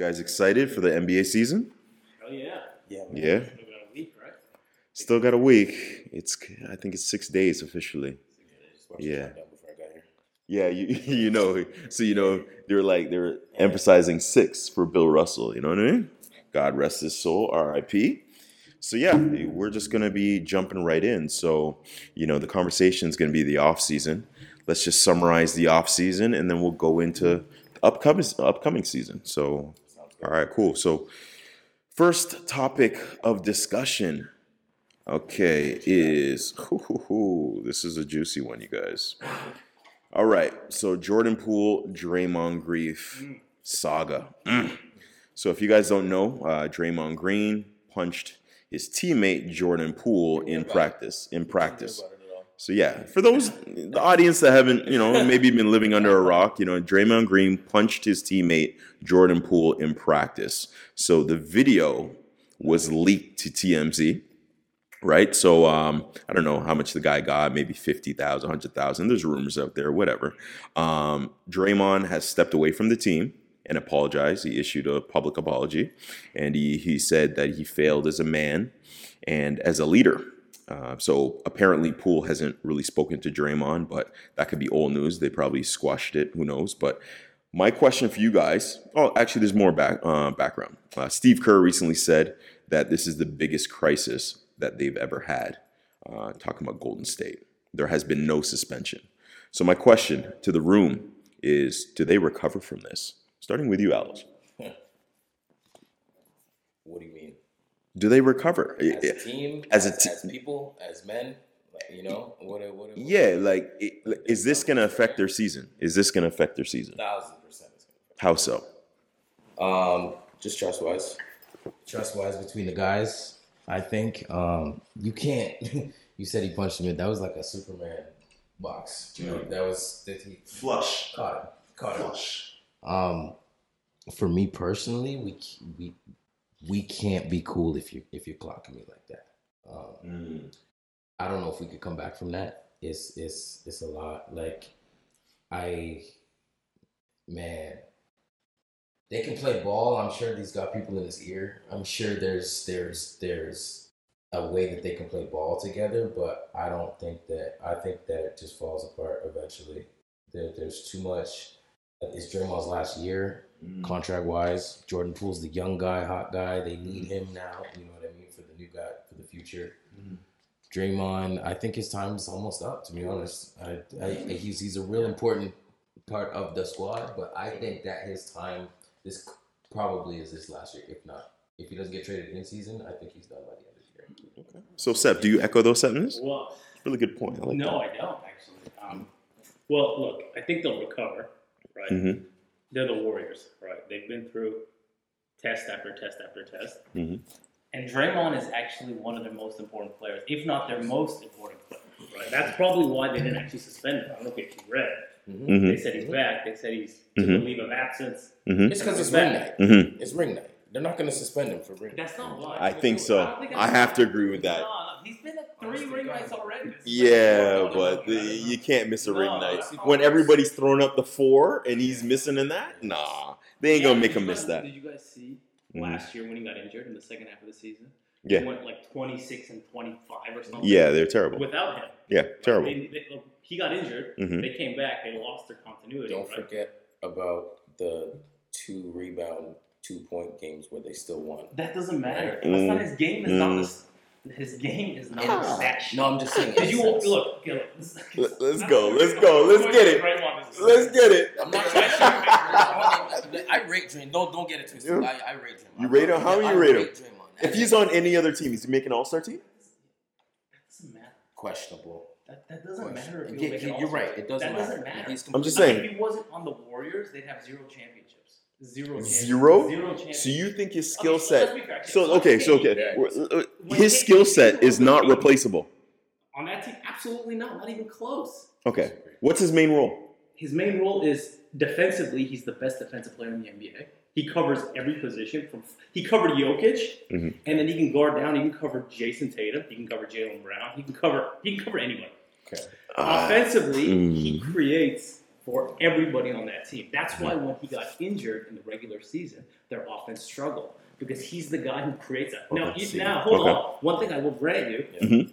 You guys excited for the NBA season? Oh, yeah. Yeah. Still got a week, right? Still got a week. I think it's 6 days officially. 6 days. Yeah. Before I got here. Yeah, you know. So, you know, they were emphasizing 6 for Bill Russell. You know what I mean? God rest his soul, RIP. So, yeah, we're just going to be jumping right in. So, you know, the conversation is going to be the off season. Let's just summarize the off season, and then we'll go into the upcoming season. So, all right, cool. So, first topic of discussion, is this is a juicy one, you guys. All right, so Jordan Poole, Draymond Green saga. So, if you guys don't know, Draymond Green punched his teammate Jordan Poole in practice. So yeah, for the audience that haven't, maybe been living under a rock, Draymond Green punched his teammate Jordan Poole in practice. So the video was leaked to TMZ, right? So I don't know how much the guy got, maybe $50,000, $100,000. There's rumors out there, whatever. Draymond has stepped away from the team and apologized. He issued a public apology, and he said that he failed as a man and as a leader. So apparently Poole hasn't really spoken to Draymond, but that could be old news. They probably squashed it. Who knows? But my question for you guys, there's more background. Steve Kerr recently said that this is the biggest crisis that they've ever had. Talking about Golden State. There has been no suspension. So my question to the room is, do they recover from this? Starting with you, Alice. What do you mean? Do they recover? As a team, as people, as men, what? Yeah, is this going to affect their season? 1,000% it's going to affect them. How so? Just trust-wise. Trust-wise between the guys, I think. You can't. You said he punched him. That was like a Superman box. That was... Flush. Caught him. Flush. For me personally, we can't be cool if you're clocking me like that. I don't know if we could come back from that. It's a lot. They can play ball. I'm sure these got people in his ear. I'm sure there's a way that they can play ball together, but I think that it just falls apart eventually. There's too much. It's Draymond's last year. Contract-wise, Jordan Poole's the young guy, hot guy. They need him now, you know what I mean, for the new guy, for the future. Draymond, I think his time's almost up, to be honest. He's a real important part of the squad, but I think that his time, this probably is this last year, if not. If he doesn't get traded in season, I think he's done by the end of the year. Okay. So, Seb, do you echo those sentiments? Well, really good point. I don't, actually. Well, look, I think they'll recover, right? Mm-hmm. They're the Warriors, right? They've been through test after test after test. Mm-hmm. And Draymond is actually one of their most important players, if not their most important player, right? That's probably why they didn't actually suspend him. I don't know if you read. Mm-hmm. They said he's back. They said he's took a leave of absence. Mm-hmm. It's because it's ring night. Mm-hmm. It's ring night. They're not going to suspend him for ring night. That's not why. I think so. I have to agree with that. He's been at 3 ring nights already. Yeah, but you can't miss a ring night. When everybody's throwing up the 4 and he's missing in that, nah. They ain't going to make him miss that. Did you guys see last year when he got injured in the second half of the season? Yeah. He went like 26 and 25 or something. Yeah, they're terrible. Without him. Yeah, terrible. He got injured. Mm-hmm. They came back. They lost their continuity. Don't forget about the 2-rebound, 2-point games where they still won. That doesn't matter. That's not his game. It's not the... His game is not a match. No, I'm just saying. Let's go. Let's get it. I'm not trying to share. I rate Draymond. Don't get it twisted. I rate Draymond. You rate him? How do you rate him? If he's on any other team, is he making an all-star team? That doesn't matter. Questionable. That doesn't matter if he'll make an all-star team. You're right. It doesn't matter. I'm just saying. If he wasn't on the Warriors, they'd have 0 championships. Zero? So you think his skill set... His skill set is not replaceable. On that team, absolutely not. Not even close. Okay. What's his main role? His main role is defensively, he's the best defensive player in the NBA. He covers every position. He covered Jokic, and then he can guard down. He can cover Jason Tatum. He can cover Jaylen Brown. He can cover anybody. Okay. Offensively, he creates for everybody on that team. That's why when he got injured in the regular season, their offense struggled, because he's the guy who creates that. Now, hold on. One thing I will brag you, mm-hmm.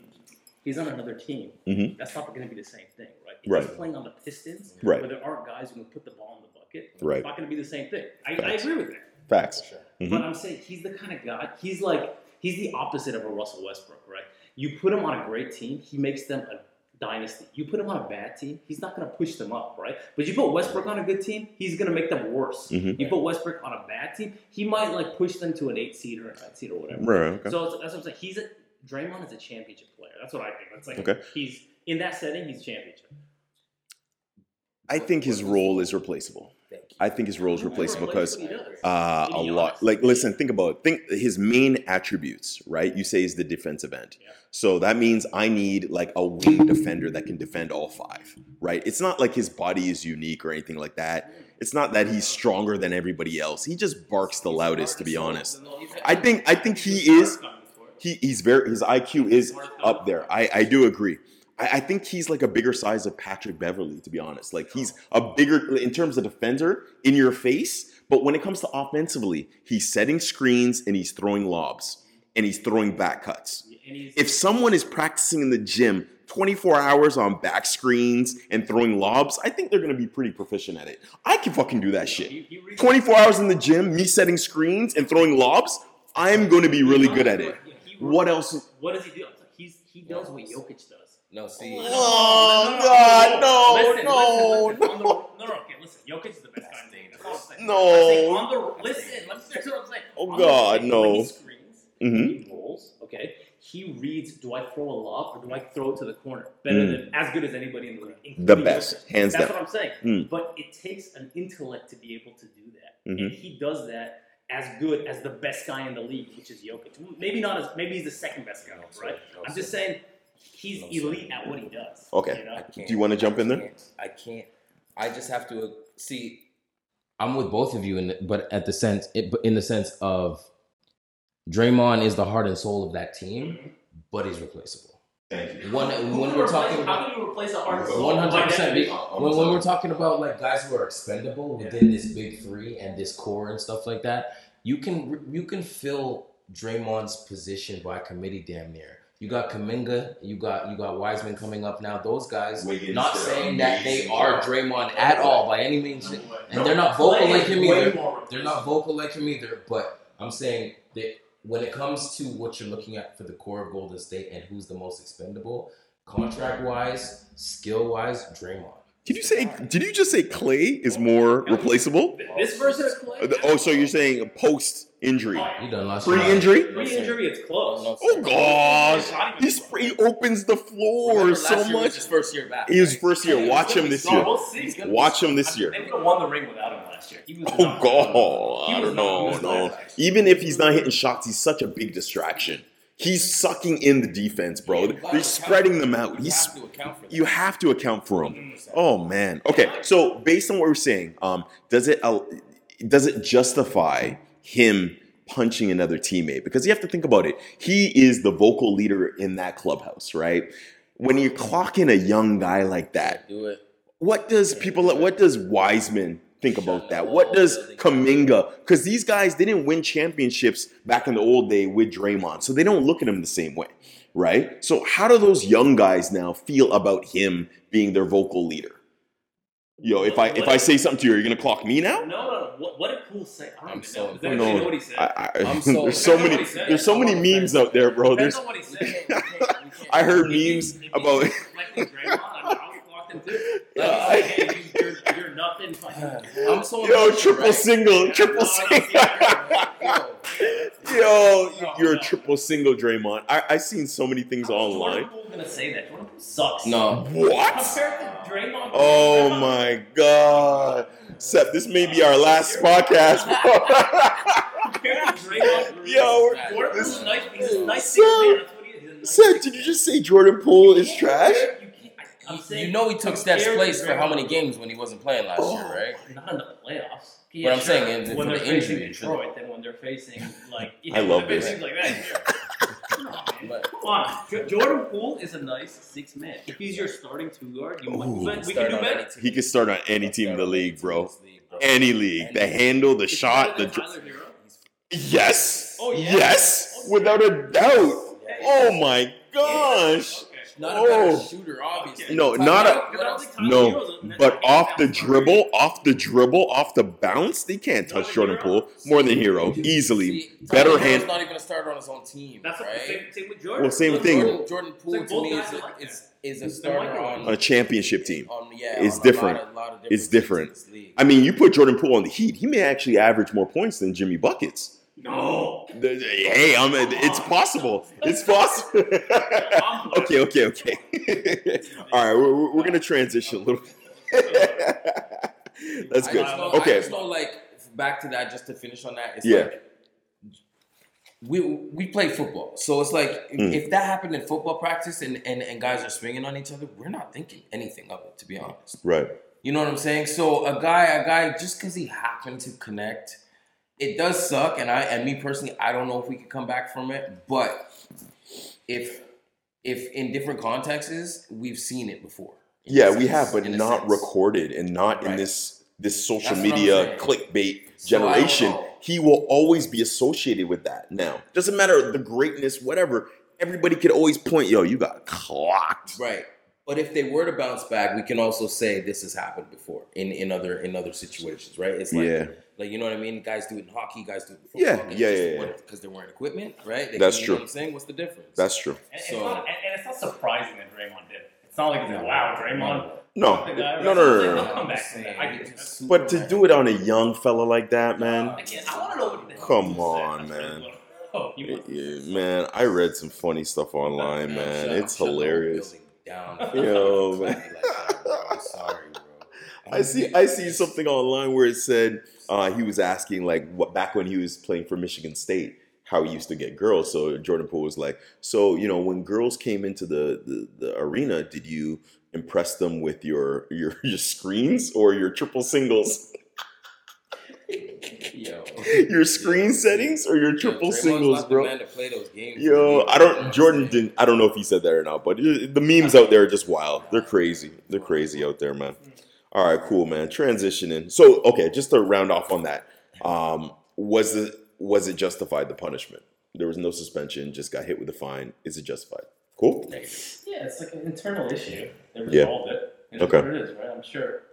he's on another team. Mm-hmm. That's not going to be the same thing, right? If he's playing on the Pistons, where there aren't guys who can put the ball in the bucket, it's not going to be the same thing. I agree with that. Facts. Sure. Mm-hmm. But I'm saying he's the kind of guy, he's the opposite of a Russell Westbrook, right? You put him on a great team, he makes them a dynasty. You put him on a bad team, he's not going to push them up, right? But you put Westbrook on a good team, he's going to make them worse. Mm-hmm. You put Westbrook on a bad team, he might push them to an 8-seed or a 9-seed or whatever. Right, okay. So that's what I'm saying. Draymond is a championship player. That's what I think. That's he's in that setting, he's championship. I think his role is replaceable. I think his role is replaceable because a lot. Think about his main attributes, right? You say is the defensive end. Yeah. So that means I need a wing defender that can defend all five, right? It's not his body is unique or anything like that. It's not that he's stronger than everybody else. He just barks the loudest, to be honest. I think he is. His IQ is up there. I do agree. I think he's a bigger size of Patrick Beverley, to be honest. He's a bigger, in terms of defender, in your face. But when it comes to offensively, he's setting screens and he's throwing lobs and he's throwing back cuts. If someone is practicing in the gym 24 hours on back screens and throwing lobs, I think they're going to be pretty proficient at it. I can fucking do that shit. 24 hours in the gym, me setting screens and throwing lobs, I'm going to be really good at it. What else? What does he do? He does what Jokic does. No, see. Oh, God, no. Okay, listen. Jokic is the best guy in the game. That's all I'm saying. Listen, what I'm saying. Oh, God, no. He screens, he rolls, okay? He reads, do I throw a lob or do I throw it to the corner? As good as anybody in the league. The best, hands down. That's what I'm saying. But it takes an intellect to be able to do that. And he does that as good as the best guy in the league, which is Jokic. Maybe he's the second best guy, right? I'm just saying. He's elite at what he does. Okay. You know? Do you want to jump in there? I can't. I just have to see. I'm with both of you, in the sense of Draymond is the heart and soul of that team, but he's replaceable. Thank you. How can you replace a heart and soul? 100%. When we're talking about guys who are expendable within this big three and this core and stuff like that, you can fill Draymond's position by committee damn near. You got Kuminga, you got Wiseman coming up now. Those guys, not saying that they are Draymond at all by any means, and they're not vocal like him either. But I'm saying that when it comes to what you're looking at for the core of Golden State and who's the most expendable, contract-wise, skill-wise, Draymond. Did you just say Clay is more replaceable? This version of Clay? Oh, so you're saying post-injury. Pre-injury? Pre-injury, it's close. Oh, gosh. He opens the floor so much. Was his first year back. His first year. Watch him this year. Watch him this year. They would have won the ring without him last year. Oh, God. I don't know. No. Even if he's not hitting shots, he's such a big distraction. He's sucking in the defense, bro. They're spreading them out. You have to account for him. Oh, man. Okay, so based on what we're saying, does it justify him punching another teammate? Because you have to think about it. He is the vocal leader in that clubhouse, right? When you clock in a young guy like that, what does Wiseman think about that? What does Kuminga? Because these guys, they didn't win championships back in the old day with Draymond, so they don't look at him the same way, right? So how do those young guys now feel about him being their vocal leader? Yo, if I say something to you, are you gonna clock me now? No. What did Poole say? I don't know what he said. There's so many memes out there, bro. Depends on what he said. I heard memes about. You're nothing. I'm so triple single. You're a triple single, Draymond. I've seen so many things online. Jordan Poole gonna say that. Jordan Poole sucks. No. What? Draymond. Oh my God. Seth, this may be our last podcast. Seth, did you just say Jordan Poole is trash? Saying, he took Steph's place for how many games when he wasn't playing last year, right? Not in the playoffs. Yeah, but I'm saying, when they're facing Detroit, then when they're facing I love this. Like that, Jordan Poole is a nice six man. If he's your starting two guard, you might. We can do better. He can start on any team in the league, bro. Any league. The handle, the shot, the. Yes. Oh yeah. Yes. Without a doubt. Oh my gosh. Not a better shooter, obviously. No, but off the dribble, off the bounce, they can't touch Jordan Poole more than Hero easily. Better hand. He's not even a starter on his own team. That's right. Same thing with Jordan. Well, same thing. Jordan Poole to me is a starter on a championship team. It's different. It's different. I mean, you put Jordan Poole on the Heat, he may actually average more points than Jimmy Buckets. No. Hey, it's possible. It's possible. Okay. All right, we're going to transition a little bit. That's good. Okay. I just know, back to that, just to finish on that. It's we play football. So it's if that happened in football practice and guys are swinging on each other, we're not thinking anything of it, to be honest. Right. You know what I'm saying? So a guy, just because he happened to connect – it does suck, and me personally, I don't know if we can come back from it. But if in different contexts, we've seen it before. Yeah, we have, but not recorded and not in this social media clickbait generation. He will always be associated with that now. Doesn't matter the greatness, whatever. Everybody could always point, yo, you got clocked. Right. But if they were to bounce back, we can also say this has happened before in other situations, right? It's you know what I mean? Guys do it in hockey, guys do it in football. Yeah. Because they weren't equipment, right? That's true. You know what I'm saying? What's the difference? That's true. And it's not surprising that Draymond did it. It's not like, wow, Draymond. No. But to do it on a young fella like that, man. Again, I want to know what come on, man. Man, I read some funny stuff online, man. It's hilarious. Yo, man. I'm sorry, bro. I see something online where it said he was asking what back when he was playing for Michigan State how he used to get girls. So Jordan Poole was like, so you know when girls came into the arena, did you impress them with your screens or your triple singles? Yo. Your screen settings or your triple singles, bro? The man to play those games. Yo, I don't know if he said that or not, but the memes out there are just wild. They're crazy. They're crazy out there, man. All right, cool, man. Transitioning. So, okay, just to round off on that, was it justified, the punishment? There was no suspension, just got hit with a fine. Is it justified? Cool? Negative. Yeah, it's an internal issue. They resolved it. It is what it is, right? I'm sure.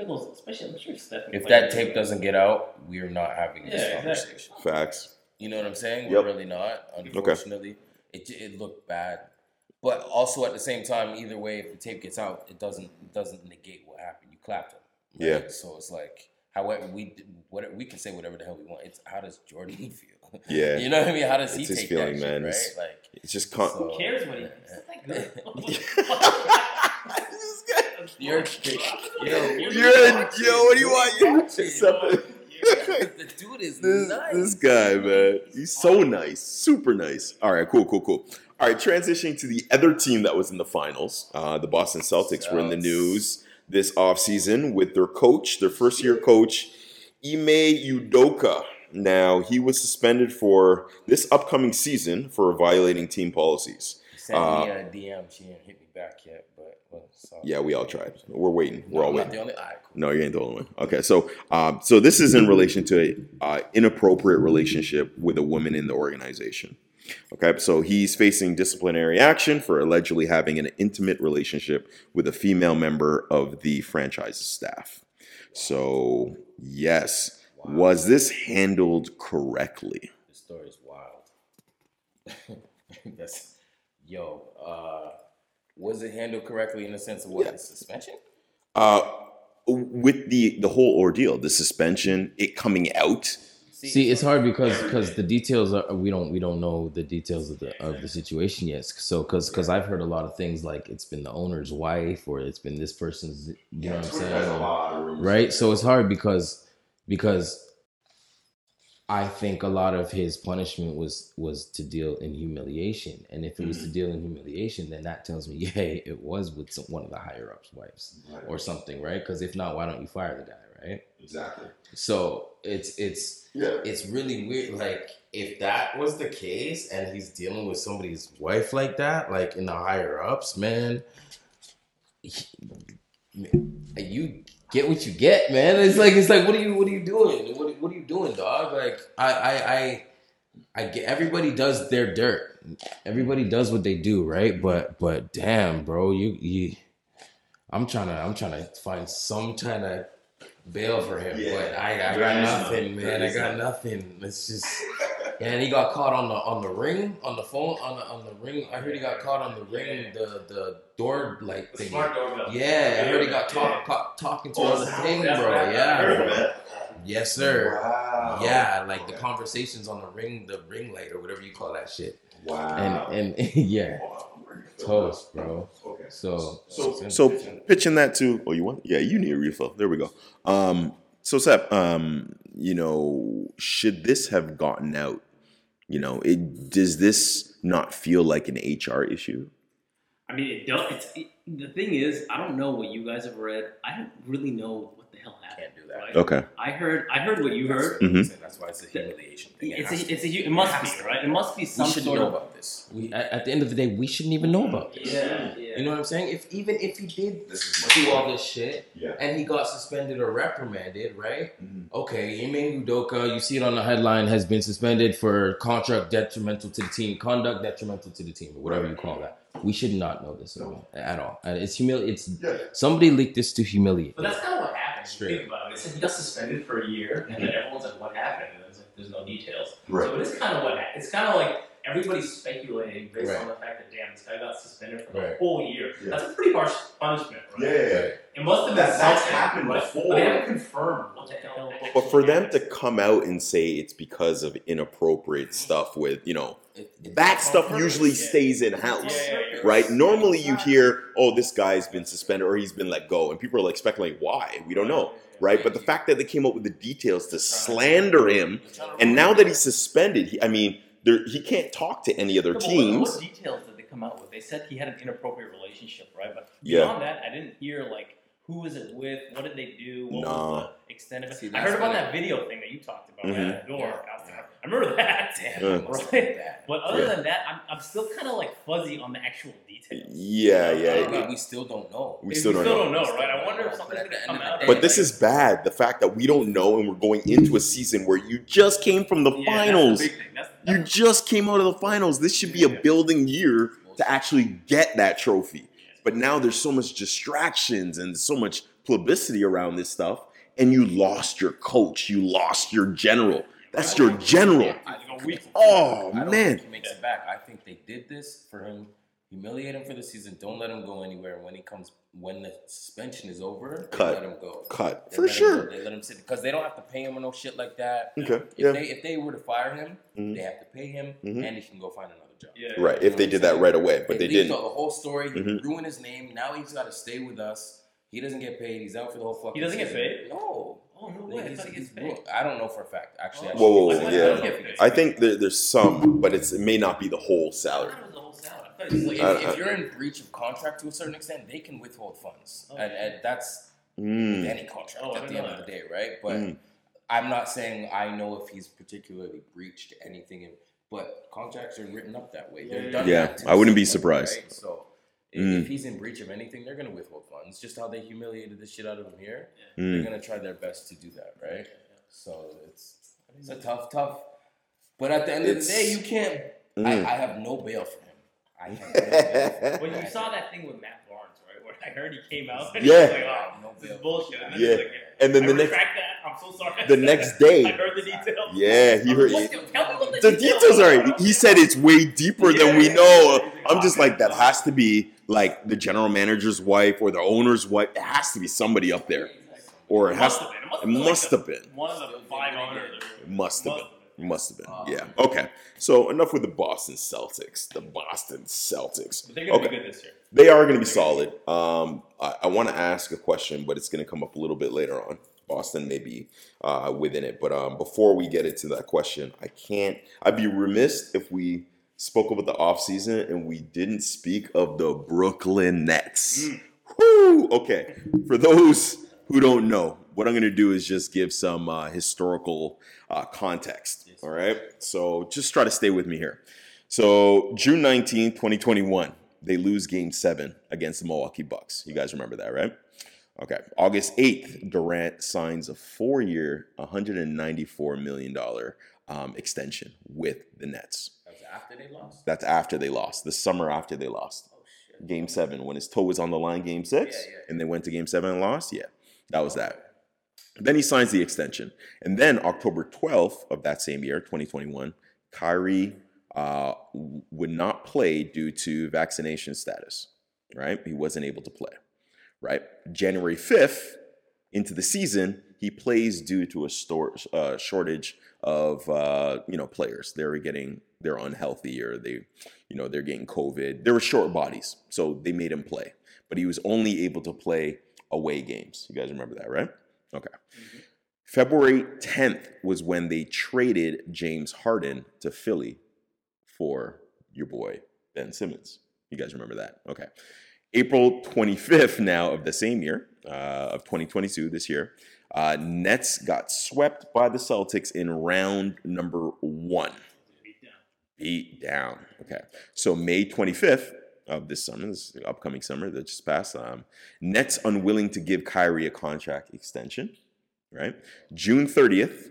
If that tape doesn't get out, we are not having this conversation. Exactly. Facts. You know what I'm saying? We're really not. Unfortunately, it looked bad, but also at the same time, either way, if the tape gets out, it doesn't negate what happened. You clapped him. Right? Yeah. So it's however we can say whatever the hell we want. It's how does Jordan feel? Yeah, you know what I mean. How does he take feeling, that man? Shit, right? It's, it's just who cares what he thinks? Yo, what do you want? The dude is nice. This guy, man, he's so nice, super nice. All right, cool. All right, transitioning to the other team that was in the finals. The Boston Celtics were in the news this offseason with their coach, their first-year coach, Ime Udoka. Now, he was suspended for this upcoming season for violating team policies. Send me a DM. She didn't hit me back yet, but we all tried. We're waiting. We're all waiting. Not the only eye. No, you ain't the only one. Okay, so this is in relation to an inappropriate relationship with a woman in the organization. Okay, so he's facing disciplinary action for allegedly having an intimate relationship with a female member of the franchise's staff. So, yes, was this handled correctly? This story is wild. That's. Yo, was it handled correctly in the sense of what? Yeah. The suspension? With the whole ordeal, the suspension, it coming out. See, it's hard because the details are we don't know the details of the situation yet. So because I've heard a lot of things like it's been the owner's wife or it's been this person's. You know what I'm saying? Right. So it's hard because I think a lot of his punishment was to deal in humiliation. And if it was to deal in humiliation, then that tells me, yay, it was with one of the higher ups' wives or something, right? Because if not, why don't you fire the guy, right? Exactly. So it's really weird. Like, if that was the case and he's dealing with somebody's wife like that, like in the higher ups, man, you get what you get, man. It's like, what are you doing? What are you doing, dog? Like, I get, everybody does their dirt. Everybody does what they do, right? But damn, bro, you. I'm trying to find some kind of bail for him, but I got nothing, man. I got nothing. It's just, and he got caught on the ring, on the phone, on the ring. I heard he got caught on the ring, the door like thing. Smart doorbell. Yeah, I heard he got talking to another thing, bro. Yeah. Yes, sir. Wow. Yeah, like the conversations on the ring light or whatever you call that shit. Wow. And yeah. Toast, bro. Okay. So pitching that to, oh, you want? Yeah, you need a refill. There we go. So Sep, you know, should this have gotten out? You know, does this not feel like an HR issue? I mean, it does. The thing is, I don't know what you guys have read. I don't really know what the hell happened. Can't do that. Right? Okay. I heard what you heard. That's why it's a humiliation thing. It must be, right? It must be some sort of. We shouldn't know about this. At the end of the day, we shouldn't even know about this. Yeah. You know what I'm saying? Even if he did do all this shit, and he got suspended or reprimanded, right? Mm-hmm. Okay, Ime Udoka, you see it on the headline, has been suspended for contract detrimental to the team, conduct detrimental to the team, or whatever you call that. We should not know this at all. Somebody leaked this to humiliate. But that's kind of what happened. Think about it. It's like he got suspended for a year, and then everyone's like, "What happened?" And it's like, "There's no details." Right. So it's kind of it's kind of like everybody's speculating based on the fact that damn, this guy got suspended for a whole year. Yeah. That's a pretty harsh punishment, right? Yeah. It must have been that's happened before. But they haven't confirmed what the hell. But for them to come out and say it's because of inappropriate stuff with, you know. That stuff usually stays in house, right? Normally you hear, oh, this guy's been suspended or he's been let go. And people are like speculating why. We don't know, right? But the fact that they came up with the details to slander him. And now that he's suspended, he can't talk to any other teams. What details did they come out with? They said he had an inappropriate relationship, right? But beyond that, I didn't hear like, who was it with? What did they do? What was the extent of it? I heard about that video thing that you talked about at the door. I remember that. Damn, right? But other than that, I'm still kind of like fuzzy on the actual details. We still don't know. We still don't know, right? I wonder if something's going to come out. But this is bad. The fact that we don't know and we're going into a season where you just came from the finals. That's the big thing. That's you just came out of the finals. This should be a building year to actually get that trophy. But now there's so much distractions and so much publicity around this stuff. And you lost your coach. You lost your general. That's your general. Oh, man. I don't think he makes it back. I think they did this for him. Humiliate him for the season. Don't let him go anywhere. When the suspension is over, they let him go. Cut. For sure. They let him sit because they don't have to pay him or no shit like that. Okay. If they were to fire him, they have to pay him and he can go find another job. Yeah. Right. If they did that right away, but they didn't. The whole story, he ruined his name. Now he's got to stay with us. He doesn't get paid. He's out for the whole fucking season. He doesn't get paid? No. Oh, no way. I don't know for a fact. Actually, I think there's some, but it may not be the whole salary. If you're in breach of contract to a certain extent, they can withhold funds. Oh. And that's any contract at the end of the day, right? But I'm not saying I know if he's particularly breached anything, but contracts are written up that way. I wouldn't be surprised. Right? So, if he's in breach of anything, they're going to withhold funds. Just how they humiliated the shit out of him here, they're going to try their best to do that, right? So it's a tough. But at the end of the day, you can't. I have no bail for him. I have no bail for him. When you saw that thing with Matt Barnes, right? Where I heard he came out and he was like, oh, no this is bullshit. And then he was like, and then I'm so sorry. The next day. I heard the details. Yeah, he heard it. The details are. He said it's way deeper than we know. I'm just like, that has to be like the general manager's wife or the owner's wife. It has to be somebody up there, or it must have been. One of the five owners. Must have been. Yeah. Okay. So enough with the Boston Celtics. But they're gonna be good this year. They are gonna be solid. I want to ask a question, but it's gonna come up a little bit later on. Boston may be within it. But before we get into that question, I'd be remiss if we spoke about the offseason and we didn't speak of the Brooklyn Nets. Woo! Okay, for those who don't know, what I'm going to do is just give some historical context, all right? So just try to stay with me here. So June 19, 2021, they lose Game 7 against the Milwaukee Bucks. You guys remember that, right? Okay. August 8th, Durant signs a 4-year, $194 million extension with the Nets. That's after they lost? That's after they lost, the summer after they lost. Oh, shit. Game 7, when his toe was on the line, Game 6, and they went to Game 7 and lost? Yeah, that was that. Then he signs the extension. And then October 12th of that same year, 2021, Kyrie would not play due to vaccination status, right? He wasn't able to play, right? January 5th into the season, he plays due to a shortage of, players. They're unhealthy or they're getting COVID. They were short bodies, so they made him play. But he was only able to play away games. You guys remember that, right? Okay. Mm-hmm. February 10th was when they traded James Harden to Philly for your boy, Ben Simmons. You guys remember that? Okay. April 25th now of the same year, of 2022, this year, Nets got swept by the Celtics in round number 1. Beat down. Okay. So May 25th of this summer, this upcoming summer that just passed, Nets unwilling to give Kyrie a contract extension, right? June 30th,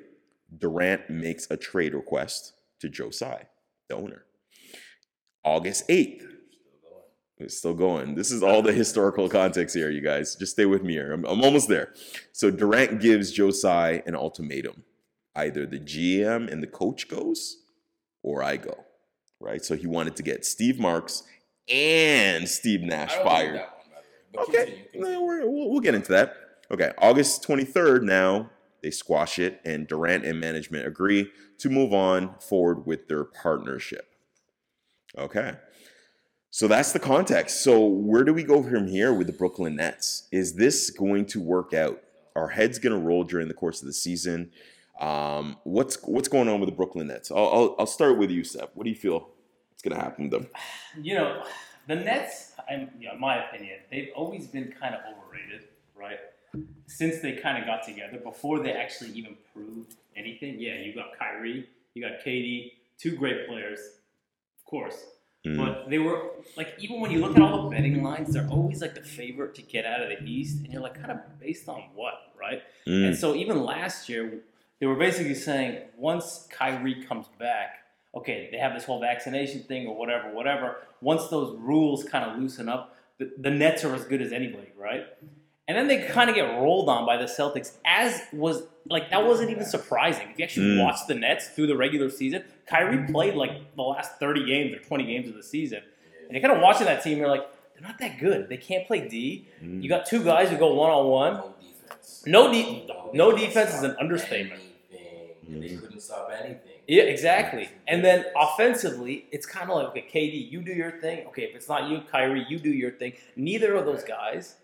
Durant makes a trade request to Josai, the owner. August 8th, it's still going. This is all the historical context here, you guys. Just stay with me here. I'm almost there. So Durant gives Josai an ultimatum. Either the GM and the coach goes or I go, right? So he wanted to get Steve Marks and Steve Nash fired. Okay, we'll get into that. Okay, August 23rd now, they squash it, and Durant and management agree to move on forward with their partnership. Okay, so that's the context. So where do we go from here with the Brooklyn Nets? Is this going to work out? Our heads going to roll during the course of the season? What's going on with the Brooklyn Nets? I'll start with you, Seb. What do you feel? It's going to happen to them. The Nets, in my opinion, they've always been kind of overrated, right? Since they kind of got together, before they actually even proved anything. Yeah, you got Kyrie, you got KD, two great players, of course. Mm. But they were, even when you look at all the betting lines, they're always, the favorite to get out of the East. And you're kind of based on what, right? Mm. And so even last year, they were basically saying once Kyrie comes back, okay, they have this whole vaccination thing or whatever. Once those rules kind of loosen up, the Nets are as good as anybody, right? And then they kind of get rolled on by the Celtics, as was, that wasn't even surprising. If you actually watch the Nets through the regular season, Kyrie played, the last 30 games or 20 games of the season. And you're kind of watching that team, you're like, they're not that good. They can't play D. You got two guys who go one-on-one. No defense is an understatement. They couldn't stop anything. Yeah, exactly. And then offensively, it's kind of like, okay, KD, you do your thing. Okay, if it's not you, Kyrie, you do your thing. Neither of those guys,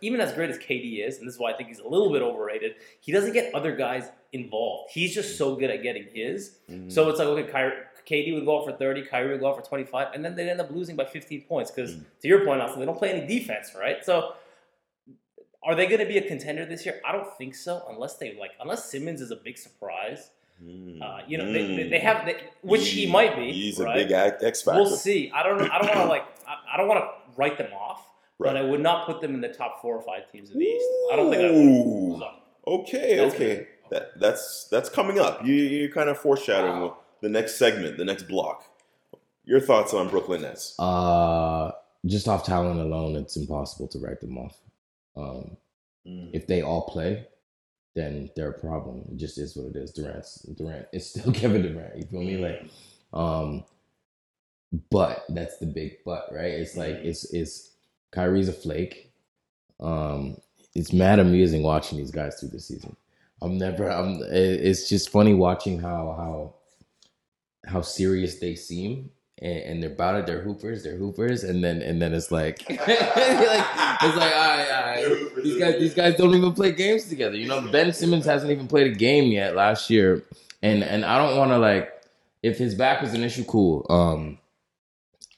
even as great as KD is, and this is why I think he's a little bit overrated, he doesn't get other guys involved. He's just so good at getting his. Mm-hmm. So it's like, okay, KD would go out for 30, Kyrie would go out for 25, and then they'd end up losing by 15 points because, to your point, also, they don't play any defense, right? So are they going to be a contender this year? I don't think so, unless Simmons is a big surprise. They have, which he might be. He's right? A big X factor. We'll see. I don't want to write them off, right. But I would not put them in the top 4 or 5 teams of the East. I don't think I would. So, okay. That's coming up. You're kind of foreshadowing the next segment, the next block. Your thoughts on Brooklyn Nets? Just off talent alone, it's impossible to write them off. If they all play, then they're a problem. It just is what it is. Durant. It's still Kevin Durant. You feel me? But that's the big but, right? It's it's Kyrie's a flake. It's mad amusing watching these guys through the season. It's just funny watching how serious they seem and they're about it. They're hoopers, and then it's like, all right. These guys don't even play games together. You know, Ben Simmons hasn't even played a game yet last year, and I don't want to, like, if his back was an issue, cool.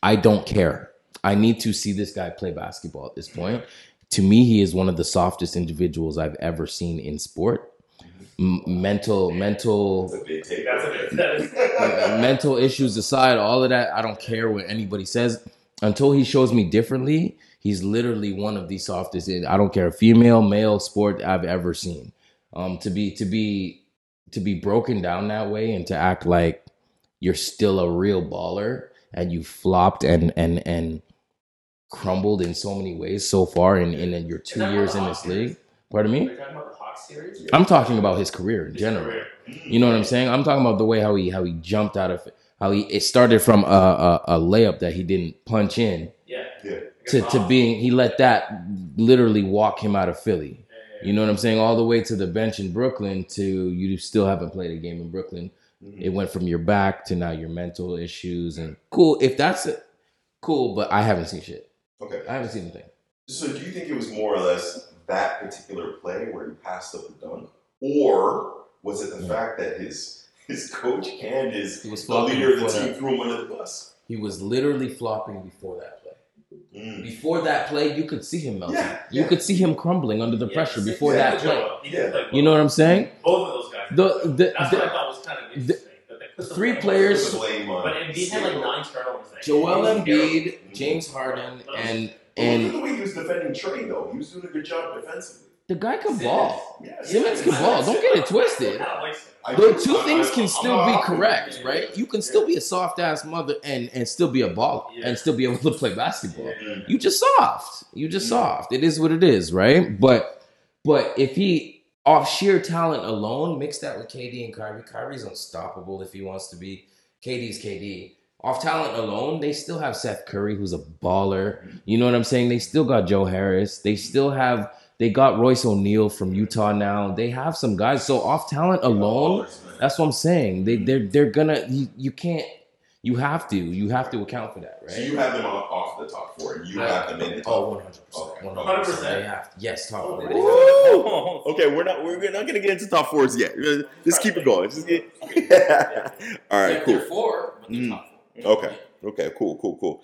I don't care. I need to see this guy play basketball at this point. To me, he is one of the softest individuals I've ever seen in sport. Mental. Mental issues aside, all of that, I don't care what anybody says. Until he shows me differently, he's literally one of the softest. I don't care, female, male, sport I've ever seen. To be broken down that way and to act like you're still a real baller and you flopped and crumbled in so many ways so far in your 2 years in this league. Pardon me? Series? I'm talking about his career in general. You know what I'm saying? I'm talking about the way how he jumped out of it started from a layup that he didn't punch in. Yeah. To being, he let that literally walk him out of Philly. Yeah. You know what I'm saying? All the way to the bench in Brooklyn to you still haven't played a game in Brooklyn. Mm-hmm. It went from your back to now your mental issues and cool. If that's it, cool. But I haven't seen shit. Okay, I haven't seen anything. So do you think it was more or less that particular play where he passed up the dunk, or was it the fact that his coach and the leader of the team threw him under the bus? He was literally flopping before that play. Mm. Before that play, you could see him melting. Yeah. You could see him crumbling under the pressure before that play. You know what I'm saying? Both of those guys. That's what I thought was kind of interesting. Three players. But Embiid had like 9 turnovers. Joel Embiid, James Harden, and look at the way he was defending Trey, though. He was doing a good job defensively. The guy could ball. Simmons could ball. Don't get it twisted. The two things can still be correct, right? You can still be a soft-ass mother and still be a baller and still be able to play basketball. You just soft. It is what it is, right? But if he, off sheer talent alone, mix that with KD and Kyrie. Kyrie's unstoppable if he wants to be. KD's KD. Off talent alone, they still have Seth Curry, who's a baller. You know what I'm saying? They still got Joe Harris. They got Royce O'Neal from Utah now. They have some guys. So off talent alone, that's what I'm saying. They're gonna. You can't. You have to account for that, right? So you have them off the top four. And you have them in the top. 100%. Yes, top four. Okay, we're not gonna get into top fours yet. Just keep it going. All right, cool. Four, but the top. Okay, cool.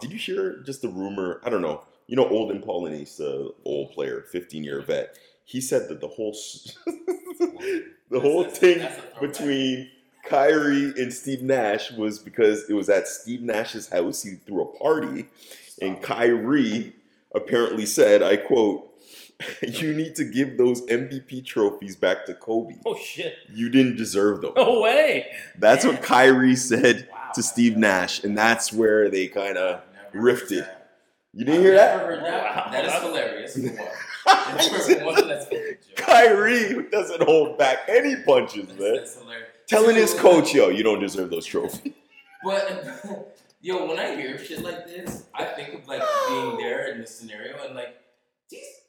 Did you hear just the rumor? I don't know. You know, Olden Polynice, old player, 15-year vet. He said that the whole thing between Kyrie and Steve Nash was because it was at Steve Nash's house. He threw a party, and Kyrie apparently said, I quote, "You need to give those MVP trophies back to Kobe. Oh, shit. You didn't deserve them." No way. That's what Kyrie said to Steve Nash, and that's where they kind of rifted. You didn't hear that? Never heard that. Wow. That is hilarious. Kyrie doesn't hold back any punches, man. That's hilarious. Telling his coach, yo, you don't deserve those trophies. But, yo, when I hear shit like this, I think of, like, being there in this scenario and, like,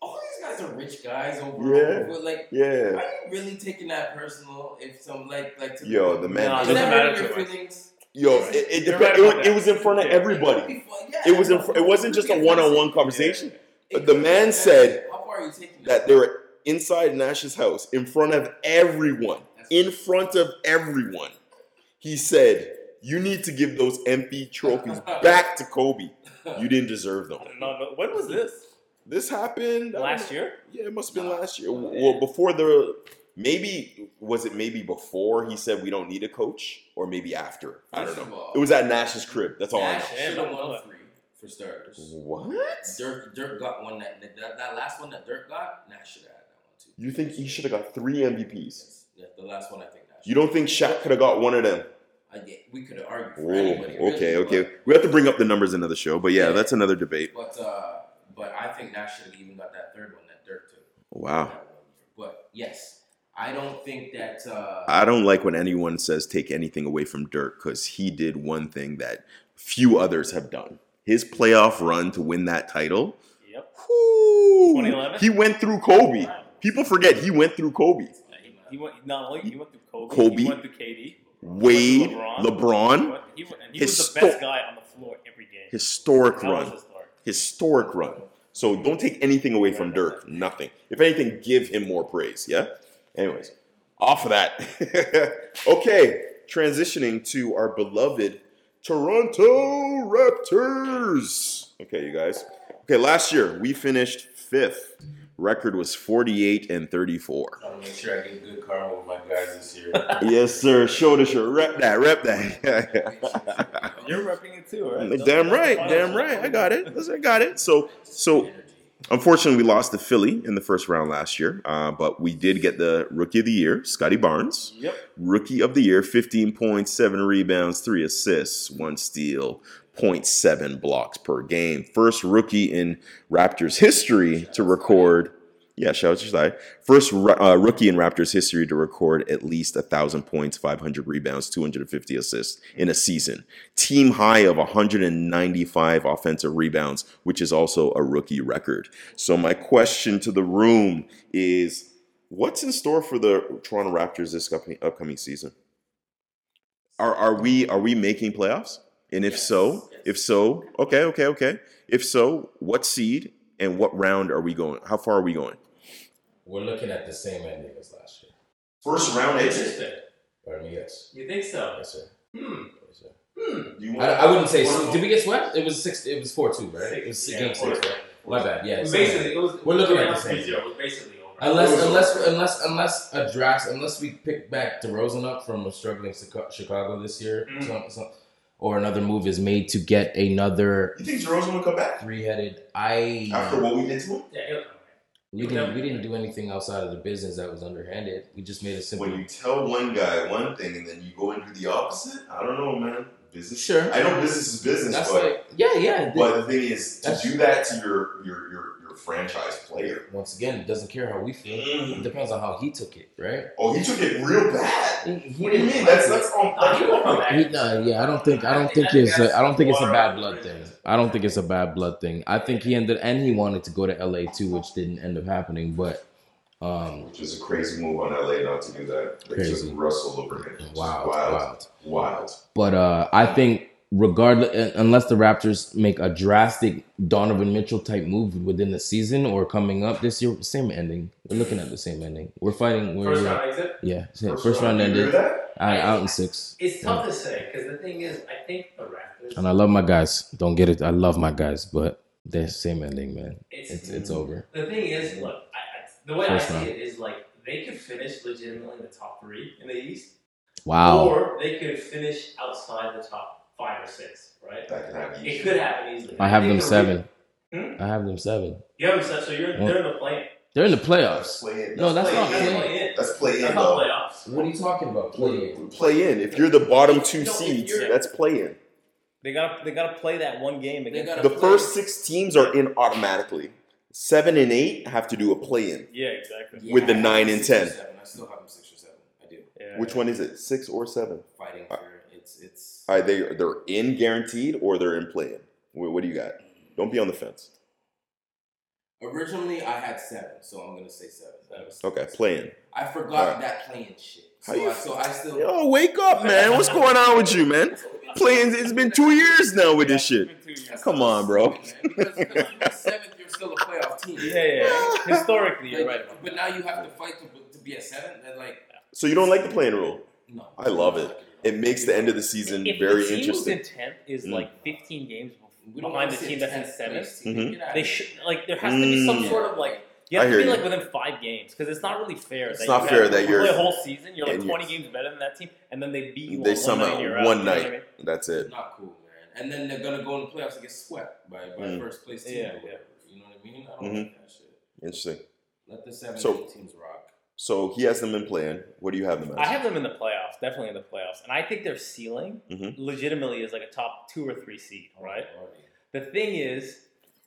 all these guys are rich guys over. Are you really taking that personal? If some like the man, doesn't matter your feelings. Yo, it depends. It was in front of everybody. It was it wasn't just a one-on-one conversation. But the man said that they were inside Nash's house, in front of everyone. He said, "You need to give those MP trophies back to Kobe. You didn't deserve them." When was this? This happened last year? Yeah, it must have been last year. Well, before he said we don't need a coach, or maybe after. I don't know. It was at Nash's crib. That's all Nash I know. Nash won 3 for starters. What? Dirk got one that last one that Dirk got, Nash should have had that one too. You think he should have got 3 MVPs? Yes. Yeah, the last one I think Nash. You don't think Shaq could have got one of them? We could have argued for anybody. Okay. We have to bring up the numbers in another show, but yeah, that's another debate. But I think Nash should have even got that third one that Dirk took. Wow. But yes, I don't think that. I don't like when anyone says take anything away from Dirk, because he did one thing that few others have done. His playoff run to win that title. Yep. Whoo, 2011. He went through Kobe. People forget he went through Kobe. He went through Kobe. He went through KD. Wade, LeBron. He was the best guy on the floor every game. Historic run. So don't take anything away from Dirk. Nothing. If anything, give him more praise. Yeah? Anyways, off of that. Okay, transitioning to our beloved Toronto Raptors. Okay, you guys. Okay, last year we finished 5th. Record was 48-34. I'll make sure I get good karma with my guys this year. Yes, sir. Shoulder shirt. Rep that. Yeah. You're repping it too, right? Damn right. I got it. So unfortunately, we lost to Philly in the first round last year, but we did get the Rookie of the Year, Scotty Barnes. Yep. Rookie of the Year, 15 points, 7 rebounds, 3 assists, 1 steal. 0.7 blocks per game. First rookie in Raptors history to record. Yeah, shout out to Shai. First rookie in Raptors history to record at least 1,000 points, 500 rebounds, 250 assists in a season. Team high of 195 offensive rebounds, which is also a rookie record. So my question to the room is, what's in store for the Toronto Raptors this upcoming season? Are we making playoffs? And if so, okay. If so, what seed and what round are we going? How far are we going? We're looking at the same ending as last year. First round exit? Pardon me, yes. You think so? Yes, sir. Yes, sir. I wouldn't say. Did we get swept? It was 6. It was 4-2, right? It was game 6. Right? My bad. Yeah. Basically, we're looking at the same. It was basically over. Unless we pick back DeRozan up from a struggling Chicago this year. Or another move is made to get another. You think DeRozan will come back? Three-headed. After what we did to him? Yeah, he'll come back. We didn't do anything outside of the business that was underhanded. We just made a simple. When you tell one guy one thing and then you go and do the opposite, I don't know, man. Business. Sure. I know business is business, but But the thing is, to do that to your franchise player. Once again, it doesn't care how we feel. It depends on how he took it, right? Oh, he took it real bad. What do you mean? That's on. I don't think it's a bad blood thing. I think he ended and he wanted to go to LA too, which didn't end up happening. But which is a crazy move on LA not to do that. They just rustled over him. Wild. But I think. Regardless, unless the Raptors make a drastic Donovan Mitchell type move within the season or coming up this year, same ending. We're looking at the same ending. We're fighting. First round exit? Yeah. First round ended. Out in 6. It's tough to say because the thing is, I think the Raptors. And I love my guys. Don't get it. I love my guys, but they're same ending, man. It's over. The thing is, look, the way I see it is like they could finish legitimately in the top 3 in the East. Wow. Or they could finish outside the top 5 or 6, right? It could happen easily. I have them 7. I have them 7. You have them 7, so they're in the play-in. They're in the playoffs. That's not play-in. That's play-in. That's not playoffs. What are you talking about? Play-in. If you're the bottom 2 seeds, that's play-in. They gotta play that one game again. The first 6 teams are in automatically. 7 and 8 have to do a play-in. Yeah, exactly. With the 9 and 10. I still have them 6 or 7. I do. Yeah. Which one is it? 6 or 7? Fighting for it's. Are they're in guaranteed or they're in play-in? What do you got? Don't be on the fence. Originally, I had 7, so I'm going to say 7. Okay, play-in. I forgot that play-in shit. Yo, wake up, man. What's going on with you, man? Play-in, it's been 2 years now with this shit. Come on, bro. Because 7th, you're still a playoff team. Yeah. Historically, you're right. But now you have to fight to be a 7th? So you don't like the play-in rule? No. I love it. It makes the end of the season very interesting. If the team who's in 10th is like 15 games behind the team that has 7, they should there has to be some sort of you have to be within 5 games because it's not really fair. It's not fair that you play a whole season, you're 20 games better than that team, and then they beat you. They somehow one night. You know what I mean? That's it. It's not cool, man. And then they're gonna go in the playoffs and get swept by first place team or whatever. You know what I mean? I don't like that shit. Interesting. Let the 7-8 teams rock. So he has them in play-in. What do you have them at? I have them in the playoffs, definitely in the playoffs. And I think their ceiling legitimately is a top 2 or 3 seed, right? Oh, yeah. The thing is...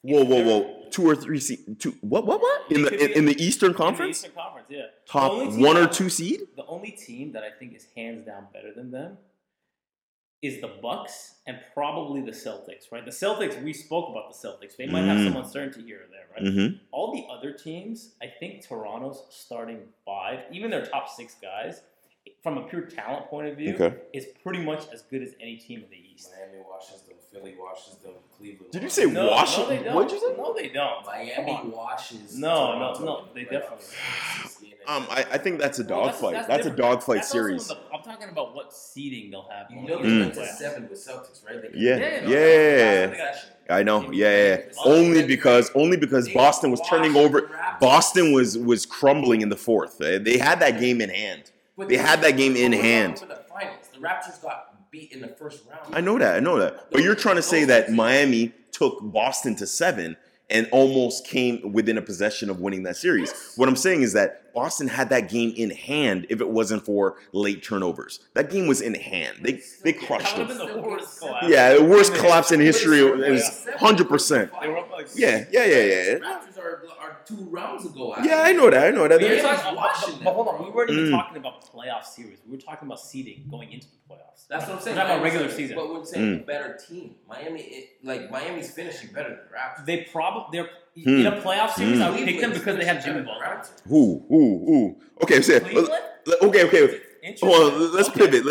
Whoa. 2 or 3 seed. What? In the Eastern Conference? In the Eastern Conference, yeah. Top 1 or 2 seed? The only team that I think is hands down better than them is the Bucks and probably the Celtics, right? The Celtics, we spoke about the Celtics. They might have some uncertainty here or there, right? Mm-hmm. All the other teams, I think Toronto's starting 5, even their top 6 guys, from a pure talent point of view, is pretty much as good as any team in the East. Miami washes them. Philly washes them. Cleveland. Did you say wash? No, they don't. What did you say? No, they don't. Miami washes. No, they definitely. I think that's a dogfight. That's a dogfight series. I'm talking about what seeding they'll have. You know, they went to 7 with Celtics, right? Yeah. I know. Yeah. Only because Boston was turning over. Boston was crumbling in the fourth. They had that game in hand. The Raptors got beat in the first round. I know that. But you're trying to say that Miami took Boston to 7 and almost came within a possession of winning that series. Yes. What I'm saying is that Boston had that game in hand if it wasn't for late turnovers. That game was in hand. They crushed them. The worst collapse in history. It was 100%. Yeah. The Raptors are 2 rounds ago. I know that. But hold on, we weren't even talking about playoff series. We were talking about seeding going into the playoffs. That's what I'm saying. Not about regular season. But we're saying the better team. Miami's finishing better than the Raptors. They're in a playoff series. I would pick them because they have Jimmy Butler. Who? Okay, so okay. Well, let's pivot.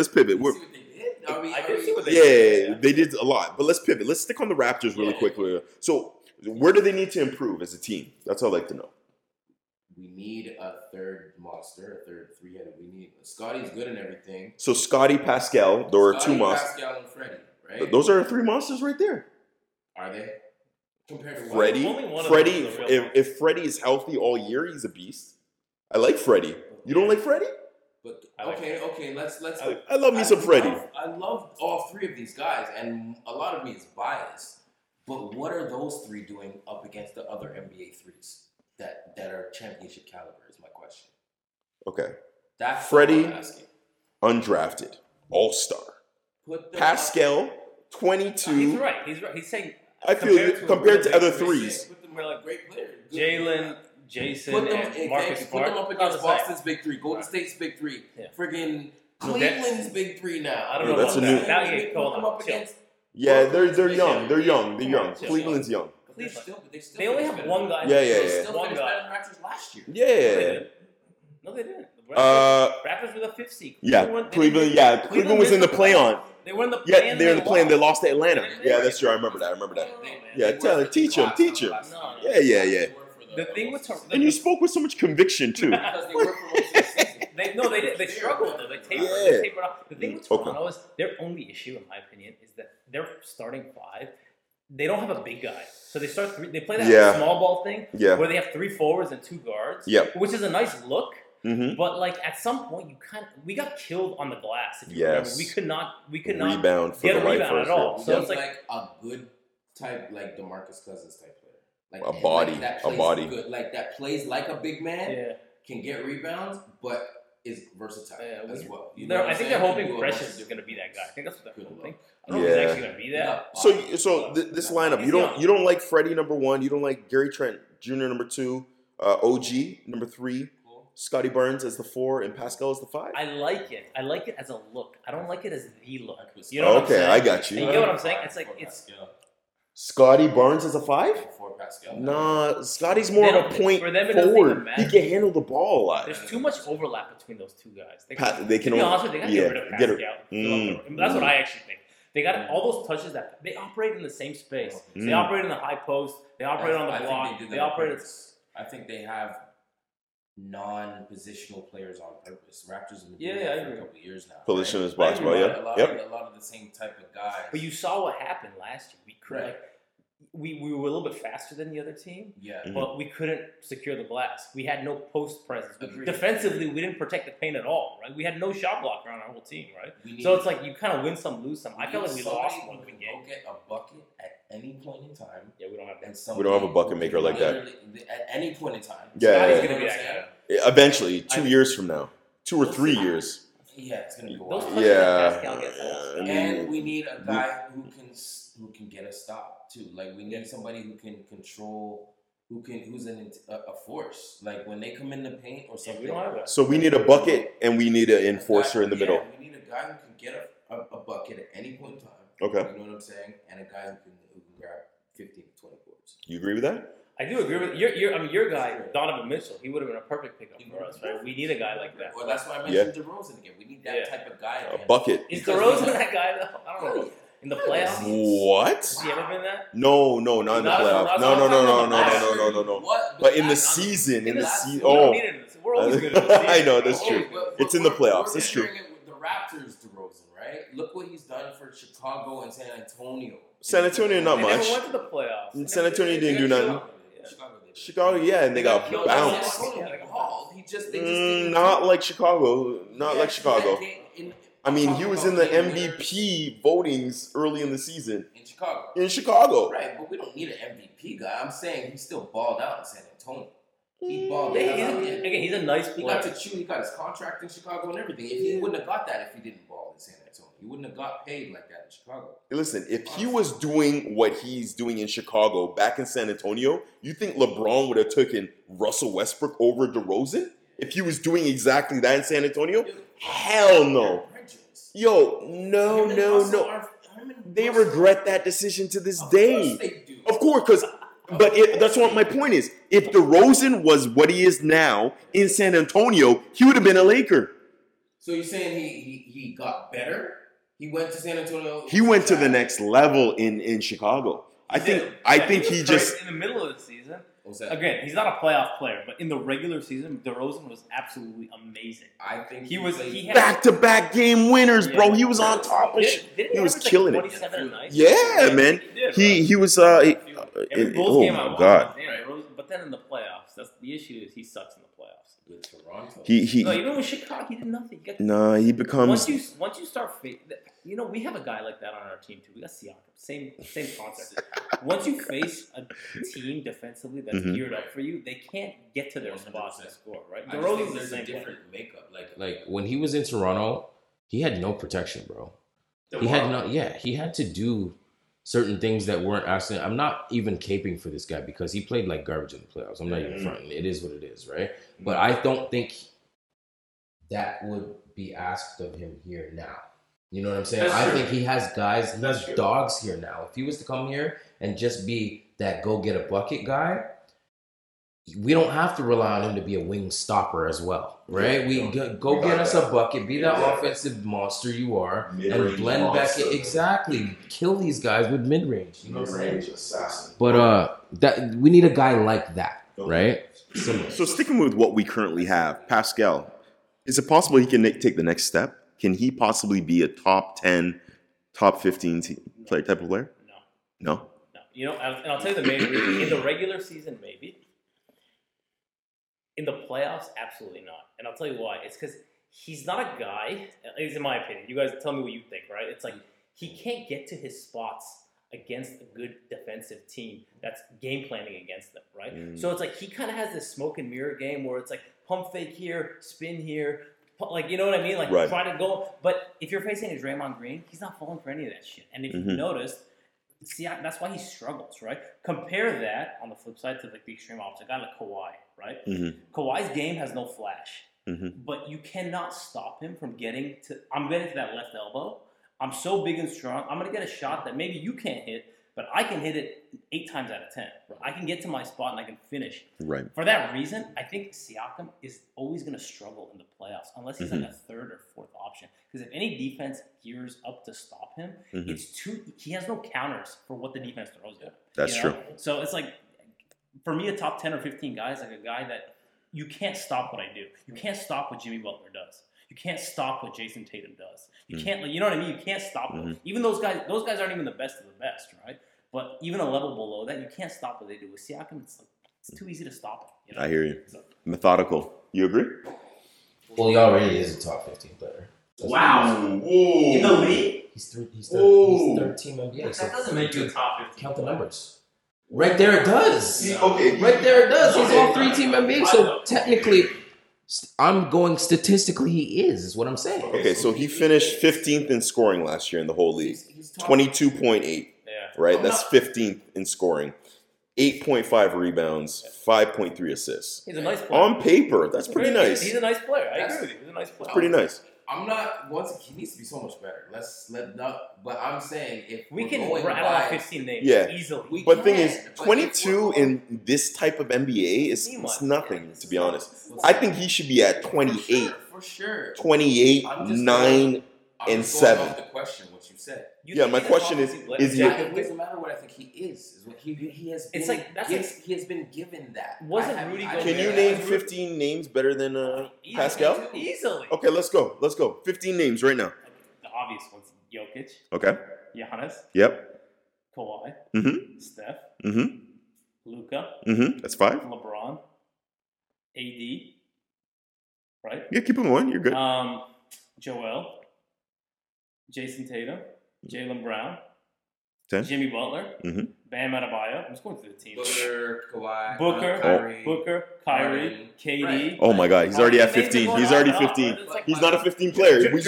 They did a lot, but let's pivot. Let's stick on the Raptors really quickly. So, where do they need to improve as a team? That's all I'd like to know. We need a third monster, a third three-headed. We need Scotty's good and everything. So Scotty, Pascal, there are 2 monsters. Pascal and Freddie, right? But those are 3 monsters right there. Are they? Compared to Freddie. If Freddie is healthy all year, he's a beast. I like Freddie. You don't like Freddie? But okay. Let's. I love me some Freddie. I love all 3 of these guys, and a lot of me is biased. But what are those 3 doing up against the other NBA 3s that are championship caliber? Is my question. Okay. That's Freddie, undrafted, all-star. Pascal, 22. He's right. He's saying. I feel compared to other 3s. Put them like great players. Jalen, Jason, and Marcus Smart. Put them up against Boston's big 3, Golden State's big 3, friggin' Cleveland's big 3 now. I don't know. That's a new. Now you get called up against. Yeah, they're young. They're young. Cleveland's young. They only have 1 guy. Yeah. Still finished better than the Raptors last year. Yeah. No, they didn't. Raptors were the 5th seed. Yeah, Cleveland. Yeah, Cleveland was in the play-on. They were in the play-in. Yeah, they were in the play-in. They lost to Atlanta. Yeah, that's true. I remember that. Yeah, teach him. Yeah. The thing with Toronto, and you spoke with so much conviction too. Because they were for they did. They struggled though. They tapered off. The thing with Toronto is their only issue, in my opinion, is that their starting 5. They don't have a big guy, so they start. They play that small ball thing where they have 3 forwards and 2 guards. Which is a nice look. Mm-hmm. But at some point, we got killed on the glass. Yes, we could not rebound for get the a rebound at all. So it's like a good type, like DeMarcus Cousins type player, like a body, good, like that plays like a big man, can get rebounds, but is versatile as well. You know I think they're hoping Precious is going to be that guy. I think that's what they're hoping. I don't know if he's actually going to be that. No, so this lineup, you don't like Freddie #1, you don't like Gary Trent Jr. #2, OG #3. Scotty Barnes as the 4 and Pascal as the 5. I like it as a look. I don't like it as the look. You know what I'm saying? I got you. And you get what I'm saying? It's like it's Scotty Barnes as a 5? 4 Pascal. Nah, Scotty's more of a point forward. He can handle the ball a lot. There's too much overlap between those 2 guys. They got to get rid of Pascal. That's what I actually think. They got all those touches that they operate in the same space. Mm. They operate in the high post. They operate on the block. They operate. I think they have non-positional players on purpose. Raptors have been doing that for a couple of years now. Position is box ball, a lot of the same type of guys. But you saw what happened last year. We couldn't. Right. We were a little bit faster than the other team. Yeah. Mm-hmm. But we couldn't secure the glass. We had no post presence. Defensively, we didn't protect the paint at all. Right. We had no shot blocker on our whole team. Right. So it's like you kind of win some, lose some. I feel like we lost one game. Go get a bucket at any point in time. Yeah, we don't have that. We don't have a bucket maker like that. At any point in time. Yeah. Gonna be that guy. Eventually, 2 years from now, 2 or 3 years. Yeah, it's gonna be wild. And we need a guy who can get a stop too. Like we need somebody who can control, who's a force. Like when they come in the paint or something. So we need a bucket and we need an enforcer in the middle. We need a guy who can get a bucket at any point in time. Okay. You know what I'm saying? And a guy who can grab 15 to 20 boards. You agree with that? I do agree with your. I mean, your guy, Donovan Mitchell. He would have been a perfect pickup for us, right? We need a guy like that. Well, that's why I mentioned DeRozan again. We need that type of guy. A bucket. Is DeRozan that guy though? I don't know. In the playoffs? What? Wow. You ever been that? No, not in the playoffs. No. What? But in the season, oh, we're always good in the season. I know that's true. It's in the playoffs. It's true. The Raptors, DeRozan, right? Look what he's done for Chicago and San Antonio. San Antonio, not much. They never went to the playoffs. San Antonio didn't do nothing. Chicago, yeah, and they got bounced. Not like Chicago. Not like Chicago. I mean, he was in the MVP votings early in the season. In Chicago. Right, but we don't need an MVP guy. I'm saying he still balled out in San Antonio. He balled out. Again, he's a nice player. He got to chew. He got his contract in Chicago and everything. He wouldn't have got that if he didn't ball in San Antonio. He wouldn't have got paid like that in Chicago. Listen, if he was doing what he's doing in Chicago back in San Antonio, you think LeBron would have taken Russell Westbrook over DeRozan? If he was doing exactly that in San Antonio? Hell no. Yo, no. They regret that decision to this day. Of course they do. Of course, that's what my point is. If DeRozan was what he is now in San Antonio, he would have been a Laker. So you're saying he got better? He went to San Antonio? He went to the next level in Chicago. I think he just in the middle of the season. Again, he's not a playoff player, but in the regular season, DeRozan was absolutely amazing. I think he had back-to-back game winners, bro. He was on top of shit. He was killing it. Man. He was. God. But then in the playoffs, that's the issue. Is he sucks in the playoffs with Toronto? Even with Chicago, he did nothing. He becomes once you start. You know, we have a guy like that on our team, too. We got Siakam. Same concept. Once you face a team defensively that's geared up for you, they can't get to their spots to score, right? There's a different makeup. Like, when he was in Toronto, he had no protection, bro. He had to do certain things that weren't actually... I'm not even caping for this guy because he played like garbage in the playoffs. I'm not even fronting. It is what it is, right? But I don't think that would be asked of him here now. You know what I'm saying? I think he has guys, he has dogs here now. If he was to come here and just be that go-get-a-bucket guy, we don't have to rely on him to be a wing stopper as well, right? A bucket, be that offensive monster you are, and blend back in. Exactly. Kill these guys with mid-range. You know what I'm saying? Assassin. But that we need a guy like that, right? So sticking with what we currently have, Pascal, is it possible he can take the next step? Can he possibly be a top 10, top 15 player type of player? No. You know, and I'll tell you the main reason. In the regular season, maybe. In the playoffs, absolutely not. And I'll tell you why. It's because he's not a guy, at least in my opinion. You guys tell me what you think, right? It's like he can't get to his spots against a good defensive team that's game planning against them, right? So it's like he kind of has this smoke and mirror game where it's like pump fake here, spin here. Like, you know what I mean? Like, try to go. But if you're facing a Draymond Green, he's not falling for any of that shit. And if you noticed, that's why he struggles, right? Compare that, on the flip side, to like the extreme opposite. A guy like Kawhi, right? Kawhi's game has no flash. But you cannot stop him from getting to... I'm getting to that left elbow. I'm so big and strong. I'm going to get a shot that maybe you can't hit, but I can hit it 8 times out of 10. I can get to my spot and I can finish. Right. For that reason, I think Siakam is always going to struggle in the playoffs unless he's like a third or fourth option. Because if any defense gears up to stop him, he has no counters for what the defense throws at him. That's true. So it's like, for me, a top 10 or 15 guy is like a guy that you can't stop what I do. You can't stop what Jimmy Butler does. You can't stop what Jason Tatum does. You can't, you know what I mean? You can't stop them. Even those guys aren't even the best of the best, right? But even a level below that, you can't stop what they do. With Siakam, it's like, it's too easy to stop it. You know? I hear you. So, methodical. You agree? Well, he already is a top 15 player. That's wow. Whoa. In the league? He's 13 of the NBA. That doesn't make you a top 15. Count the numbers. Right there it does. See, okay. Right there it does. He's all 3-team NBA, so technically... I'm going statistically, he is what I'm saying. Okay, so he finished 15th in scoring last year in the whole league. 22.8, right? That's 15th in scoring. 8.5 rebounds, 5.3 assists. He's a nice player. On paper, that's pretty nice. He's a nice player. I agree with you. He's a nice player. It's pretty nice. I'm not. Once he needs to be so much better. Let's not. But I'm saying if we can rattle off 15 names easily. But the thing is, 22 in this type of NBA is nothing. To be honest, I think he should be at 28. For sure. 28, 9, and 7. That's the question. What you said. Yeah, my question is he? It doesn't matter what I think he is what he has. Been, it's like that's he has been given that. Wasn't Rudy? Can you name 15 names better than Pascal? Easily. Okay, let's go. 15 names right now. The obvious ones: Jokic. Okay. Giannis. Yep. Kawhi. Mm-hmm. Steph. Mm-hmm. Luka. Mm-hmm. That's 5. LeBron. AD. Right. Yeah, keep him going. You're good. Joel. Jason Tatum. Jaylen Brown, 10. Jimmy Butler, mm-hmm. Bam Adebayo. I'm just going through the team. Booker, Kawhi, Kyrie, KD. Oh my God, he's already at 15. He's already 15. He's not a 15 player. We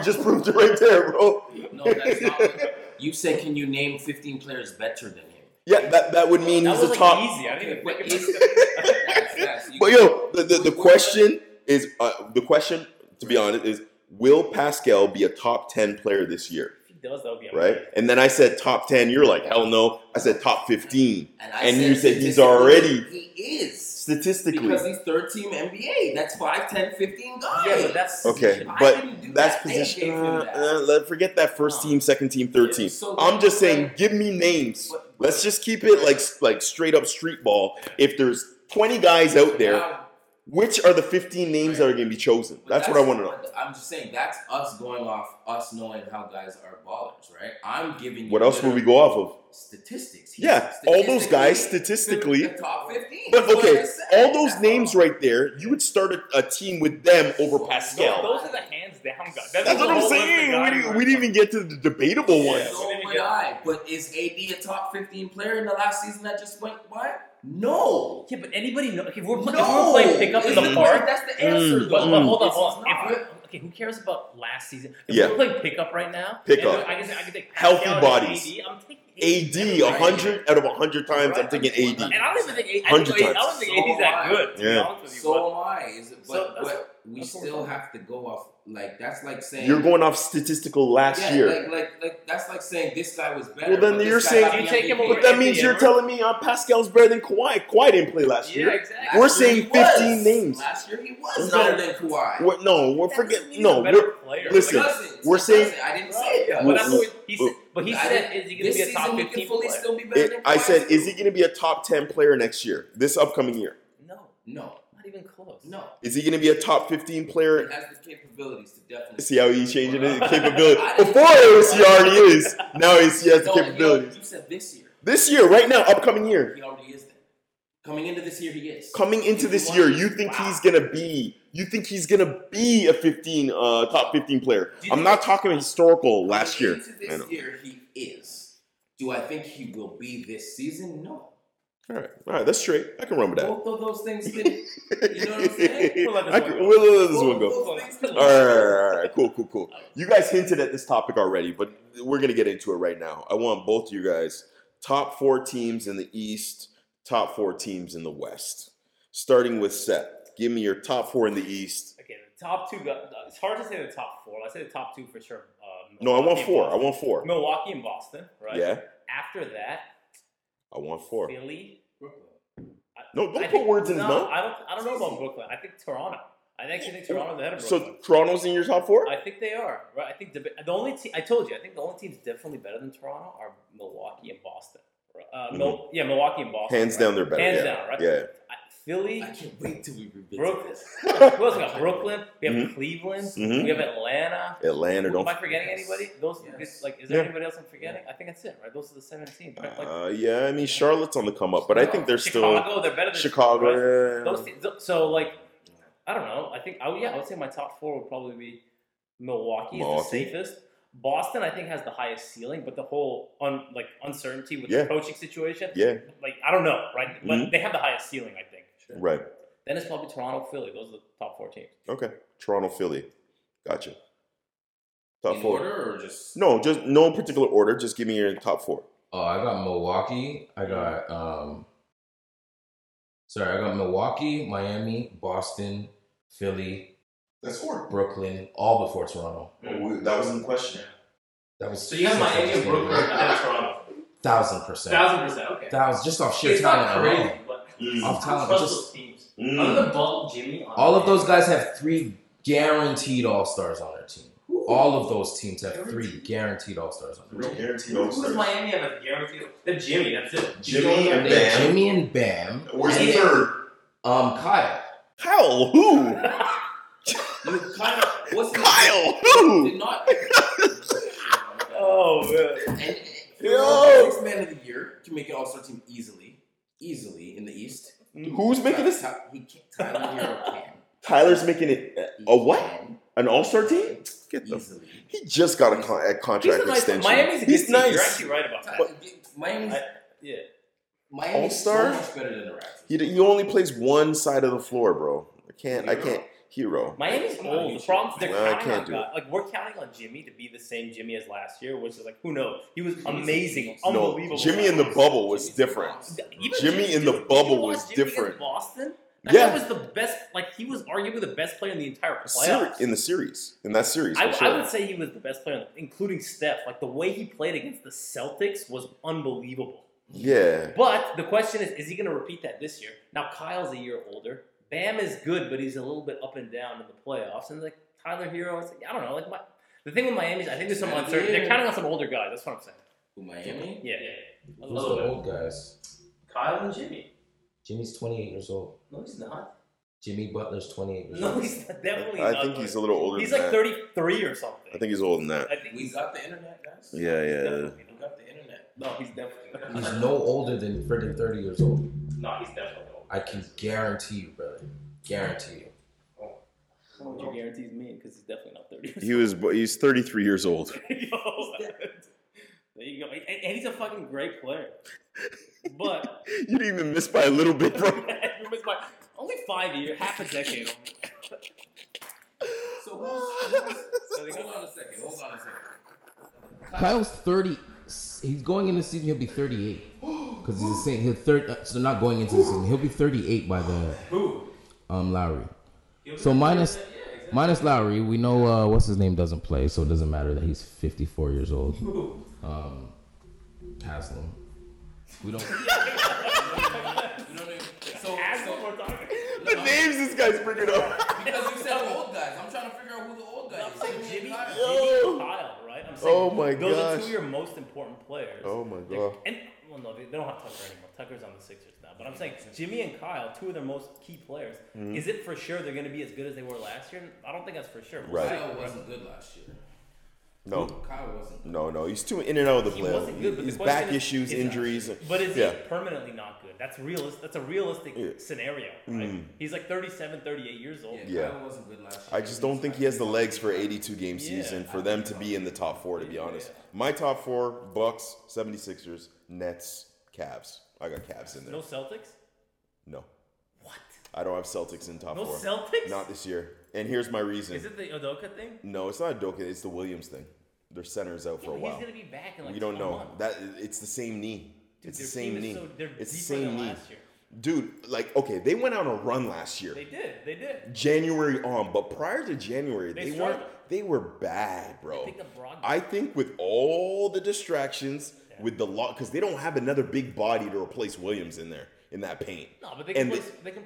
just proved it right there, bro. No, that's not. You said, can you name 15 players better than him? Yeah, that would mean he's a top. Easy. I didn't even think. But yo, the question is to be honest is, will Pascal be a top 10 player this year? Right, and then I said top 10. You're like, hell no. I said top 15, and you said he's already. He is statistically because he's third team NBA. That's 5, 10, 15 guys. Yeah, but that's okay. But that's position. Forget that first team, second team, third team. I'm just saying, give me names. Let's just keep it like straight up street ball. If there's 20 guys out there. Which are the 15 names that are going to be chosen? That's what I want to know. I'm just saying, that's us going off us knowing how guys are ballers, right? I'm giving you... What else would we go off of? Statistics. All those guys statistically... The top 15. But okay, all those names right there, you would start a team with them over Pascal. No, those are the hands-down guys. That's what I'm saying. We didn't even get to the debatable ones. So would I. But is AD a top 15 player in the last season that just went by? No. Yeah, but anybody know? Okay, if we're playing pickup in the park. That's the answer. But hold on. If who cares about last season? If we're playing pickup right now, I can take healthy bodies. I'm taking AD 100 out of 100 times. Right. I'm taking AD. And I don't even think AD is that good. Yeah. So am I. But we still have to go off. Like that's like saying you're going off statistical last year. Like that's like saying this guy was better. Well, then you're saying you take him over. But that means you're telling me Pascal's better than Kawhi. Kawhi didn't play last year. Yeah, exactly. We're saying 15 names. Last year he was better than Kawhi. He said, is he going to be a top 15 player? I said, is he going to be a top 10 player next year? This upcoming year? No. Even close. No. Is he going to be a top 15 player? He has the capabilities to definitely. See how he's changing his capability. Before it was he already is. Now he has the capabilities. You said this year. This year, right now, upcoming year. He already is there. Coming into this year, he is. You think he's going to be a top 15 player? I'm not talking historical last year. This year, he is. Do I think he will be this season? No. All right, that's straight. I can run with that. Both of those things did it. You know what I'm saying? We'll let this one go. All right. Cool. You guys hinted at this topic already, but we're going to get into it right now. I want both of you guys, top 4 teams in the East, top 4 teams in the West. Starting with Seth, give me your top 4 in the East. Okay, the top 2, it's hard to say the top 4. I say the top 2 for sure. I want 4. Boston. I want 4. Milwaukee and Boston, right? Yeah. After that. I want 4. Philly, Brooklyn. Don't put words in his mouth. I don't know about Brooklyn. I think Toronto. I actually think Toronto's ahead of Brooklyn. So Toronto's in your top 4? I think they are. Right. I think the only team. I told you. I think the only teams definitely better than Toronto are Milwaukee and Boston. Milwaukee and Boston. Hands down, they're better. Hands down, right? Yeah. Philly. I can't wait till we revisit this. Who else we got? Brooklyn. We have Cleveland. Mm-hmm. We have Atlanta. Am I forgetting anybody? Is there anybody else I'm forgetting? I think that's it, right? Those are the 17. Right? Charlotte's on the come up, but I think they're Chicago. They're better than Chicago. Right? Those teams, I don't know. I think I would say my top 4 would probably be Milwaukee is the safest. Boston, I think, has the highest ceiling, but the whole uncertainty with the coaching situation. Yeah. I don't know, right? But they have the highest ceiling, I think. Sure. Right. Then it's probably Toronto, Philly. Those are the top 4 teams. Okay. Toronto, Philly. Gotcha. Top 4. Order or just... No, just no particular order. Just give me your top 4. Oh, I got Milwaukee. I got Milwaukee, Miami, Boston, Philly, That's four. Brooklyn, all before Toronto. Mm-hmm. That wasn't the question. That was so you have Miami and Brooklyn and then Toronto. 1,000%. 1,000%. Okay. That was just off sheer talent. Off talent. Just teams. Other than Ball, Jimmy. All of those guys have three guaranteed all-stars on their team. Ooh. All of those teams have three guaranteed all-stars on their team. Guaranteed all-stars. Who does Miami have a guaranteed? The Jimmy. That's it. Jimmy and Bam. Jimmy and Bam. Where's the third? Kyle. Kyle who? Kyle. What's Kyle who? Did not. Oh man. And yo, sixth man of the year can make an all-star team easily in the East. Who's making this? Tyler Hero can. Tyler's making it a what? An all-star team? Get them. Easily. He just got a contract extension. Miami's a good team. Nice. You're actually right about that. Miami's all-star? So much better than the Raptors. He only plays one side of the floor, bro. I can't. Hero. Miami's old. The problem is they're counting on God. Like, we're counting on Jimmy to be the same Jimmy as last year, which is like, who knows? He was amazing. Unbelievable. Jimmy in the bubble was different. Jimmy in the bubble was different. Boston? Yeah. He was the best. Like, he was arguably the best player in the entire playoffs. In the series. In that series. I would say he was the best player, including Steph. Like, the way he played against the Celtics was unbelievable. Yeah. But the question is he going to repeat that this year? Now, Kyle's a year older. Bam is good, but he's a little bit up and down in the playoffs. And like Tyler Hero, it's like, I don't know. Like the thing with Miami is, I think there's some uncertainty. They're counting on some older guys. That's what I'm saying. Who, Miami? Yeah. Who's the old guys? Kyle and Jimmy. Jimmy's 28 years old. No, he's not. Jimmy Butler's 28 years old. No, he's definitely not. I think he's a little older. He's like 33 or something. I think he's older than that. I think we got the internet, guys. Yeah. We got the internet. No, he's definitely. He's no older than freaking 30 years old. No, he's definitely. I can guarantee you, brother. Guarantee you. Oh. I don't know what your guarantees mean, because he's definitely not 30 years old. He's 33 years old. There you go. And he's a fucking great player. But you didn't even miss by a little bit, bro. You missed by only 5 years, half a decade. So hold on a second. Kyle's 30. He's going into the season, he'll be 38. Because he's the same. So not going into the season. He'll be 38 by the Lowry. So minus Lowry, we know what's his name doesn't play, so it doesn't matter that he's 54 years old. Haslam. We don't. The names this guy's bringing up. Because you said old guys. I'm trying to figure out who the old guy is. I'm saying Jimmy Kyle, right? I'm saying those are two of your most important players. Oh my god. Well, no, they don't have Tucker anymore. Tucker's on the Sixers now. But I'm saying Jimmy and Kyle, two of their most key players. Mm-hmm. Is it for sure they're going to be as good as they were last year? I don't think that's for sure. Right. Kyle wasn't good last year. No. Kyle wasn't good. No. He's too in and out of the playoffs. He wasn't good. But his back issues, injuries. But is he permanently not good? That's a realistic scenario, right? Mm-hmm. He's like 37, 38 years old. Yeah. Kyle wasn't good last year. I just don't think he has the legs for 82-game season for them to be in the top four, to be honest. Yeah. My top four, Bucks, 76ers. Nets, Cavs. I got Cavs in there. No Celtics? No. What? I don't have Celtics in top four. No Celtics? Not this year. And here's my reason. Is it the Udoka thing? No, it's not Udoka. It's the Williams thing. Their center's out for a while. He's going to be back in like 2 months. We don't know. It's the same knee. Dude, it's the same knee. It's the same knee. Dude, they went on a run last year. They did. January on. But prior to January, they were bad, bro. I think with all the distractions... With the lot, because they don't have another big body to replace Williams in there in that paint. No, but they can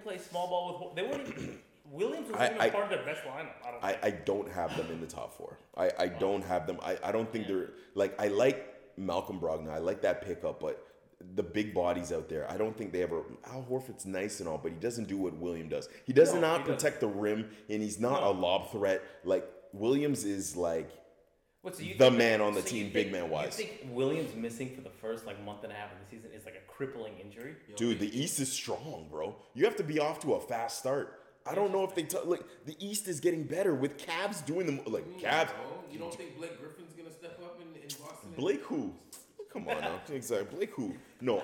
play small ball with. They wouldn't. Williams was even part of their best lineup. I don't have them in the top four. I don't have them. I don't think they're like. I like Malcolm Brogdon. I like that pickup, but the big bodies out there, I don't think they ever. Al Horford's nice and all, but he doesn't do what Williams does. He does not protect the rim, and he's not a lob threat. Like Williams is like. Big man wise. Do you think Williams missing for the first month and a half of the season is like a crippling injury? Dude, the East is strong, bro. You have to be off to a fast start. I don't know if they the East is getting better with Cavs doing them Cavs. You don't think Blake Griffin's gonna step up in Boston? Blake who? Come on, now. Exactly. Blake who? No,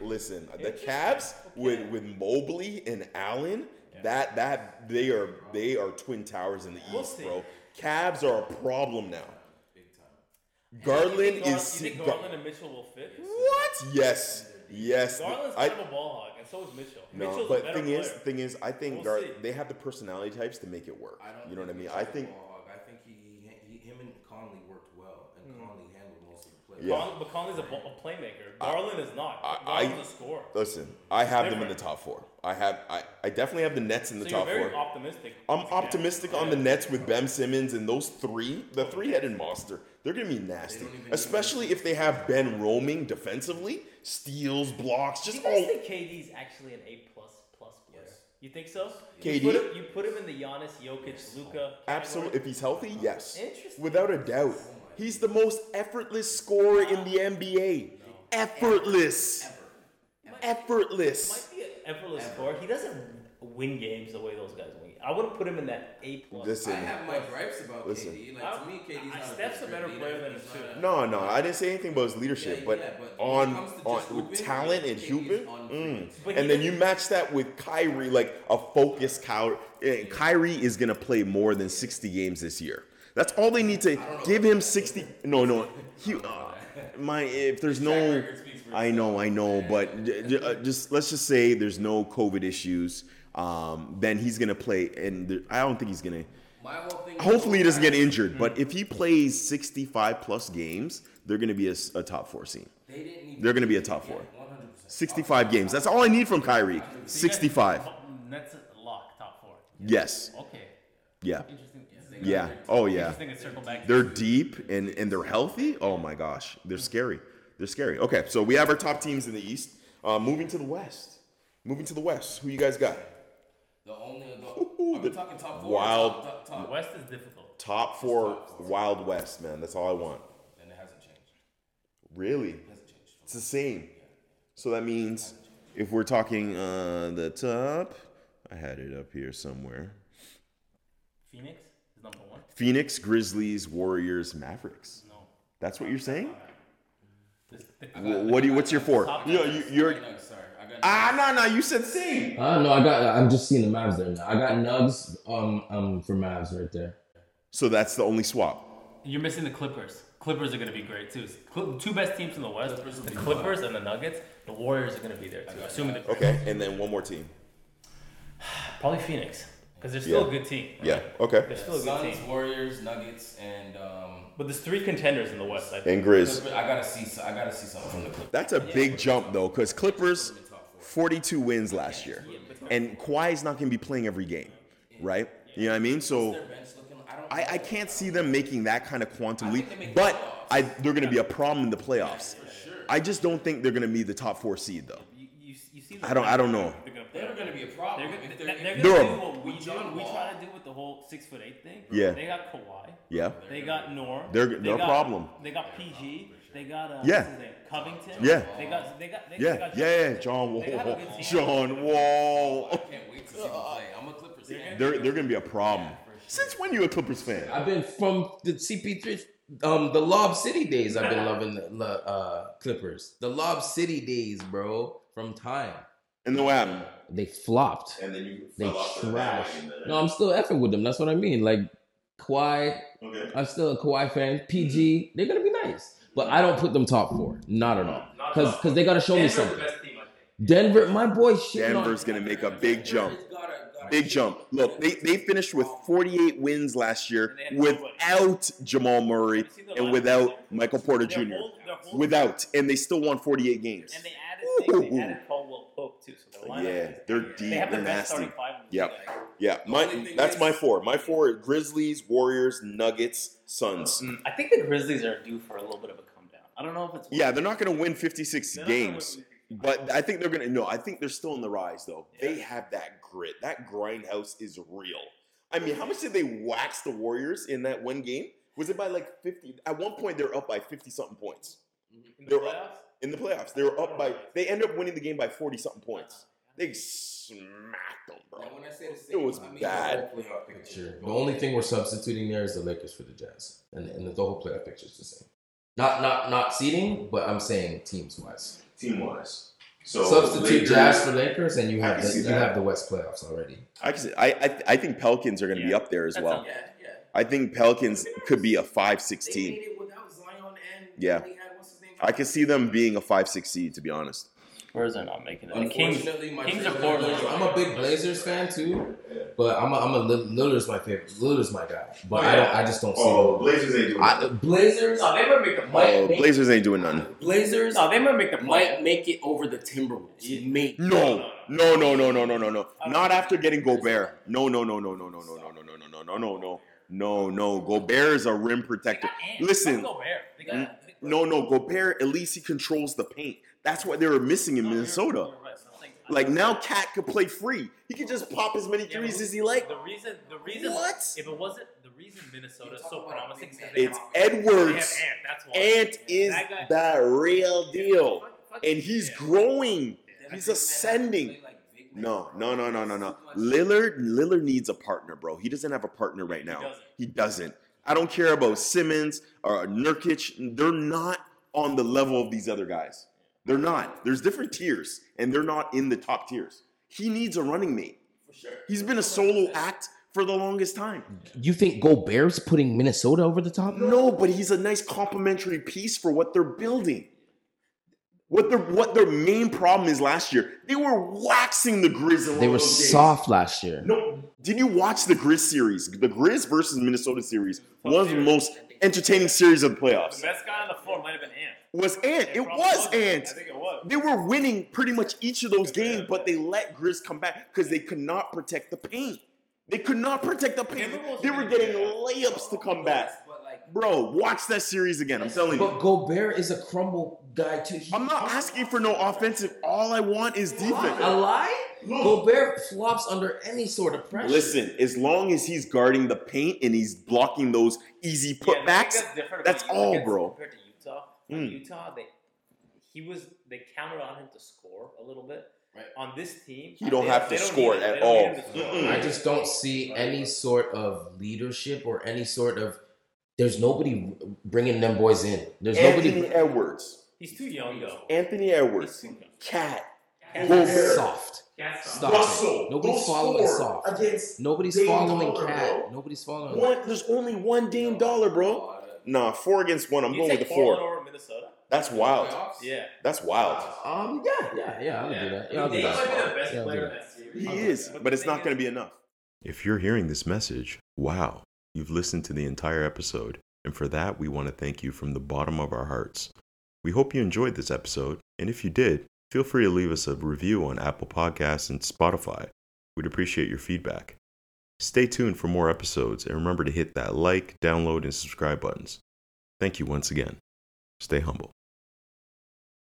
listen, the Cavs with Mobley and Allen, that they are twin towers in the East, bro. Cavs are a problem now. Big time. Garland is. You think Garland and Mitchell will fit? What? Yes. Yes. Garland's kind of a ball hog, and so is Mitchell. No, Mitchell's but a better player. Thing is, I think they have the personality types to make it work. You know what I mean? I think him and Conley worked well, and Conley handled most of the play. Yeah. But Conley's a playmaker. Garland is not. Garland's a scorer. Listen, I have them in the top four. I definitely have the Nets in the top four. So you're very optimistic. I'm optimistic on the Nets with Ben Simmons and those three, the three-headed monster. They're going to be nasty, especially if they have Ben roaming defensively, steals, blocks, just all. You think KD's actually an A++ player? Yes. You think so? KD? You put him in the Giannis, Jokic, Luka. Absolutely. If he's healthy, yes. Interesting. Without a doubt. He's the most effortless scorer in the NBA. No. Effortless. Effortless. Might be an effortless scorer. He doesn't win games the way those guys win. I wouldn't put him in that A+. Listen, I have my gripes about KD. Like, to me, KD's not Steph's a better player than his shooter. No, I didn't say anything about his leadership, but on with talent and hooping, and then you match that with Kyrie, like a focused Kyrie. Kyrie is gonna play more than 60 games this year. That's all they need to give him 60. No, he. If there's no, I know, but let's just say there's no COVID issues. Then he's going to play, and I don't think he's going to. Hopefully he doesn't get injured, but if he plays 65-plus games, they're going to be a top four team. They're going to be a top four. 65 games. That's all I need from Kyrie. 65. That's a lock, top four. Yes. Okay. Yeah. Interesting. Yeah. Oh, yeah. They're deep, and they're healthy. Oh, my gosh. They're scary. Okay, so we have our top teams in the East. Moving to the West. Who you guys got? I'm talking top four. Top West is difficult. Top four, Wild West, man. That's all I want. And it hasn't changed. Really? It hasn't changed. It's the same. Yeah. So that means if we're talking the top, I had it up here somewhere. Phoenix is number one. Phoenix, Grizzlies, Warriors, Mavericks. No. That's what you're saying? What's your four? You said same. I'm just seeing the Mavs there now. I got Nugs for Mavs right there. So that's the only swap. You're missing the Clippers. Clippers are going to be great too. Two best teams in the West, the Clippers and the Nuggets. The Warriors are going to be there too. Assuming the okay, and then one more team. Probably Phoenix, because they're still a good team. Right? Yeah. Okay. They're still a good team. Suns, Warriors, Nuggets, and. But there's three contenders in the West. I think. And Grizz. I gotta see something from the Clippers. That's a big jump though, because Clippers. 42 wins last year, and Kawhi's not going to be playing every game, right? You know what I mean? So I can't see them making that kind of quantum leap, but they're going to be a problem in the playoffs. I just don't think they're going to be the top four seed, though. I don't know. They're going to be a problem. They're going to do what we try to do with the whole 6'8" thing. Yeah. They got Kawhi. Yeah. They got Norm. They're a problem. They got PG. They got Covington. Yeah. They got John Wall. I can't wait to see them play. I'm a Clippers fan. They're gonna be a problem. Yeah, sure. Since when you a Clippers fan? I've been from the CP3, the Lob City days. I've been loving the Clippers. The Lob City days, bro. From time. And then what happened? They flopped. And then you fell off the bandwagon. No, I'm still effing with them. That's what I mean. Like Kawhi. Okay. I'm still a Kawhi fan. PG. They're gonna be nice. But I don't put them top four. Not at all. Because they got to show me something. The best team, I think. Denver, my boy. Denver's going to make a big jump. Big jump. Look, they finished with 48 wins last year without Jamal Murray and without Michael Porter Jr. And they still won 48 games. And they added Caldwell Pope, too. So they're deep. They have the best starting five. Yeah. That's my four. My four are Grizzlies, Warriors, Nuggets, Suns. I think the Grizzlies are due for a little bit of a come down. I don't know if it's. Yeah, they're not going to win 56 games. But I think they're going to. No, I think they're still on the rise, though. Yeah. They have that grit. That grindhouse is real. I mean, how much did they wax the Warriors in that one game? Was it by like 50? At one point, they're up by 50-something points. In the playoffs. They were up by. They end up winning the game by 40-something points. They smacked them, bro. Now, when I say the same, it was bad. The only thing we're substituting there is the Lakers for the Jazz, and the whole playoff picture is the same. Not seeding, but I'm saying teams-wise. Team-wise. So substitute Lakers, Jazz for Lakers, and you have the West playoffs already. I think Pelicans are going to be up there as well. Yeah. I think Pelicans could be a 5-6 team. They made it without Zion and they had, what's his name? I could see them being a 5-6 seed, to be honest. Spurs are not making it. Unfortunately, Kings are Portland. I'm a big Blazers fan too, but I'm a Lillard's my favorite. Lillard's my guy, but I just don't see. Oh, Blazers ain't doing. Blazers. No, they might make the might. Blazers ain't doing nothing. Blazers. No, they might make the might make it over the Timberwolves. No. Not after getting Gobert. No. Gobert is a rim protector. Listen. No. Gobert, at least he controls the paint. That's what they were missing in Minnesota. Like, now Cat could play free. He could just pop as many threes as he likes. The reason, what? If it wasn't, the reason Minnesota is so promising is it's Edwards. Ant is the real deal. And he's growing. He's ascending. No. Lillard needs a partner, bro. He doesn't have a partner right now. He doesn't. I don't care about Simmons or Nurkic. They're not on the level of these other guys. They're not. There's different tiers, and they're not in the top tiers. He needs a running mate. For sure. He's been a solo act for the longest time. You think Gobert's putting Minnesota over the top? No, but he's a nice complimentary piece for what they're building. What their main problem is last year, they were waxing the Grizz. They were soft last year. No, did you watch the Grizz series? The Grizz versus Minnesota series, one of the most entertaining series of the playoffs. The best guy on the floor might have been Ant. It was Ant. I think it was. They were winning pretty much each of those games, but they let Grizz come back because they could not protect the paint. They were getting layups to come back. Bro, watch that series again. I'm telling you. But Gobert is a crumble guy too. I'm not asking for no offensive. All I want is defense. A lie? Gobert flops under any sort of pressure. Listen, as long as he's guarding the paint and he's blocking those easy putbacks, that's all, bro. Compared to Utah, they counted on him to score a little bit. Right. On this team, you don't have to score at all. I just don't see any sort of leadership or any sort of. There's nobody bringing them boys in. There's nobody. Anthony Edwards. He's too young, though. Anthony Edwards. Cat. Wolf. Soft. Stop. Russell. Nobody's following Soft. Nobody's following Cat. Nobody's following. There's only one Dame Dollar, bro. Nah, 4 against 1. I'm going with the 4. Over Minnesota. That's wild. Yeah. That's wild. Yeah. I'll do that. Yeah, I'll do that. He might be the best player in that series. He is, but it's not going to be enough. If you're hearing this message, wow. You've listened to the entire episode, and for that, we want to thank you from the bottom of our hearts. We hope you enjoyed this episode, and if you did, feel free to leave us a review on Apple Podcasts and Spotify. We'd appreciate your feedback. Stay tuned for more episodes, and remember to hit that like, download, and subscribe buttons. Thank you once again. Stay humble.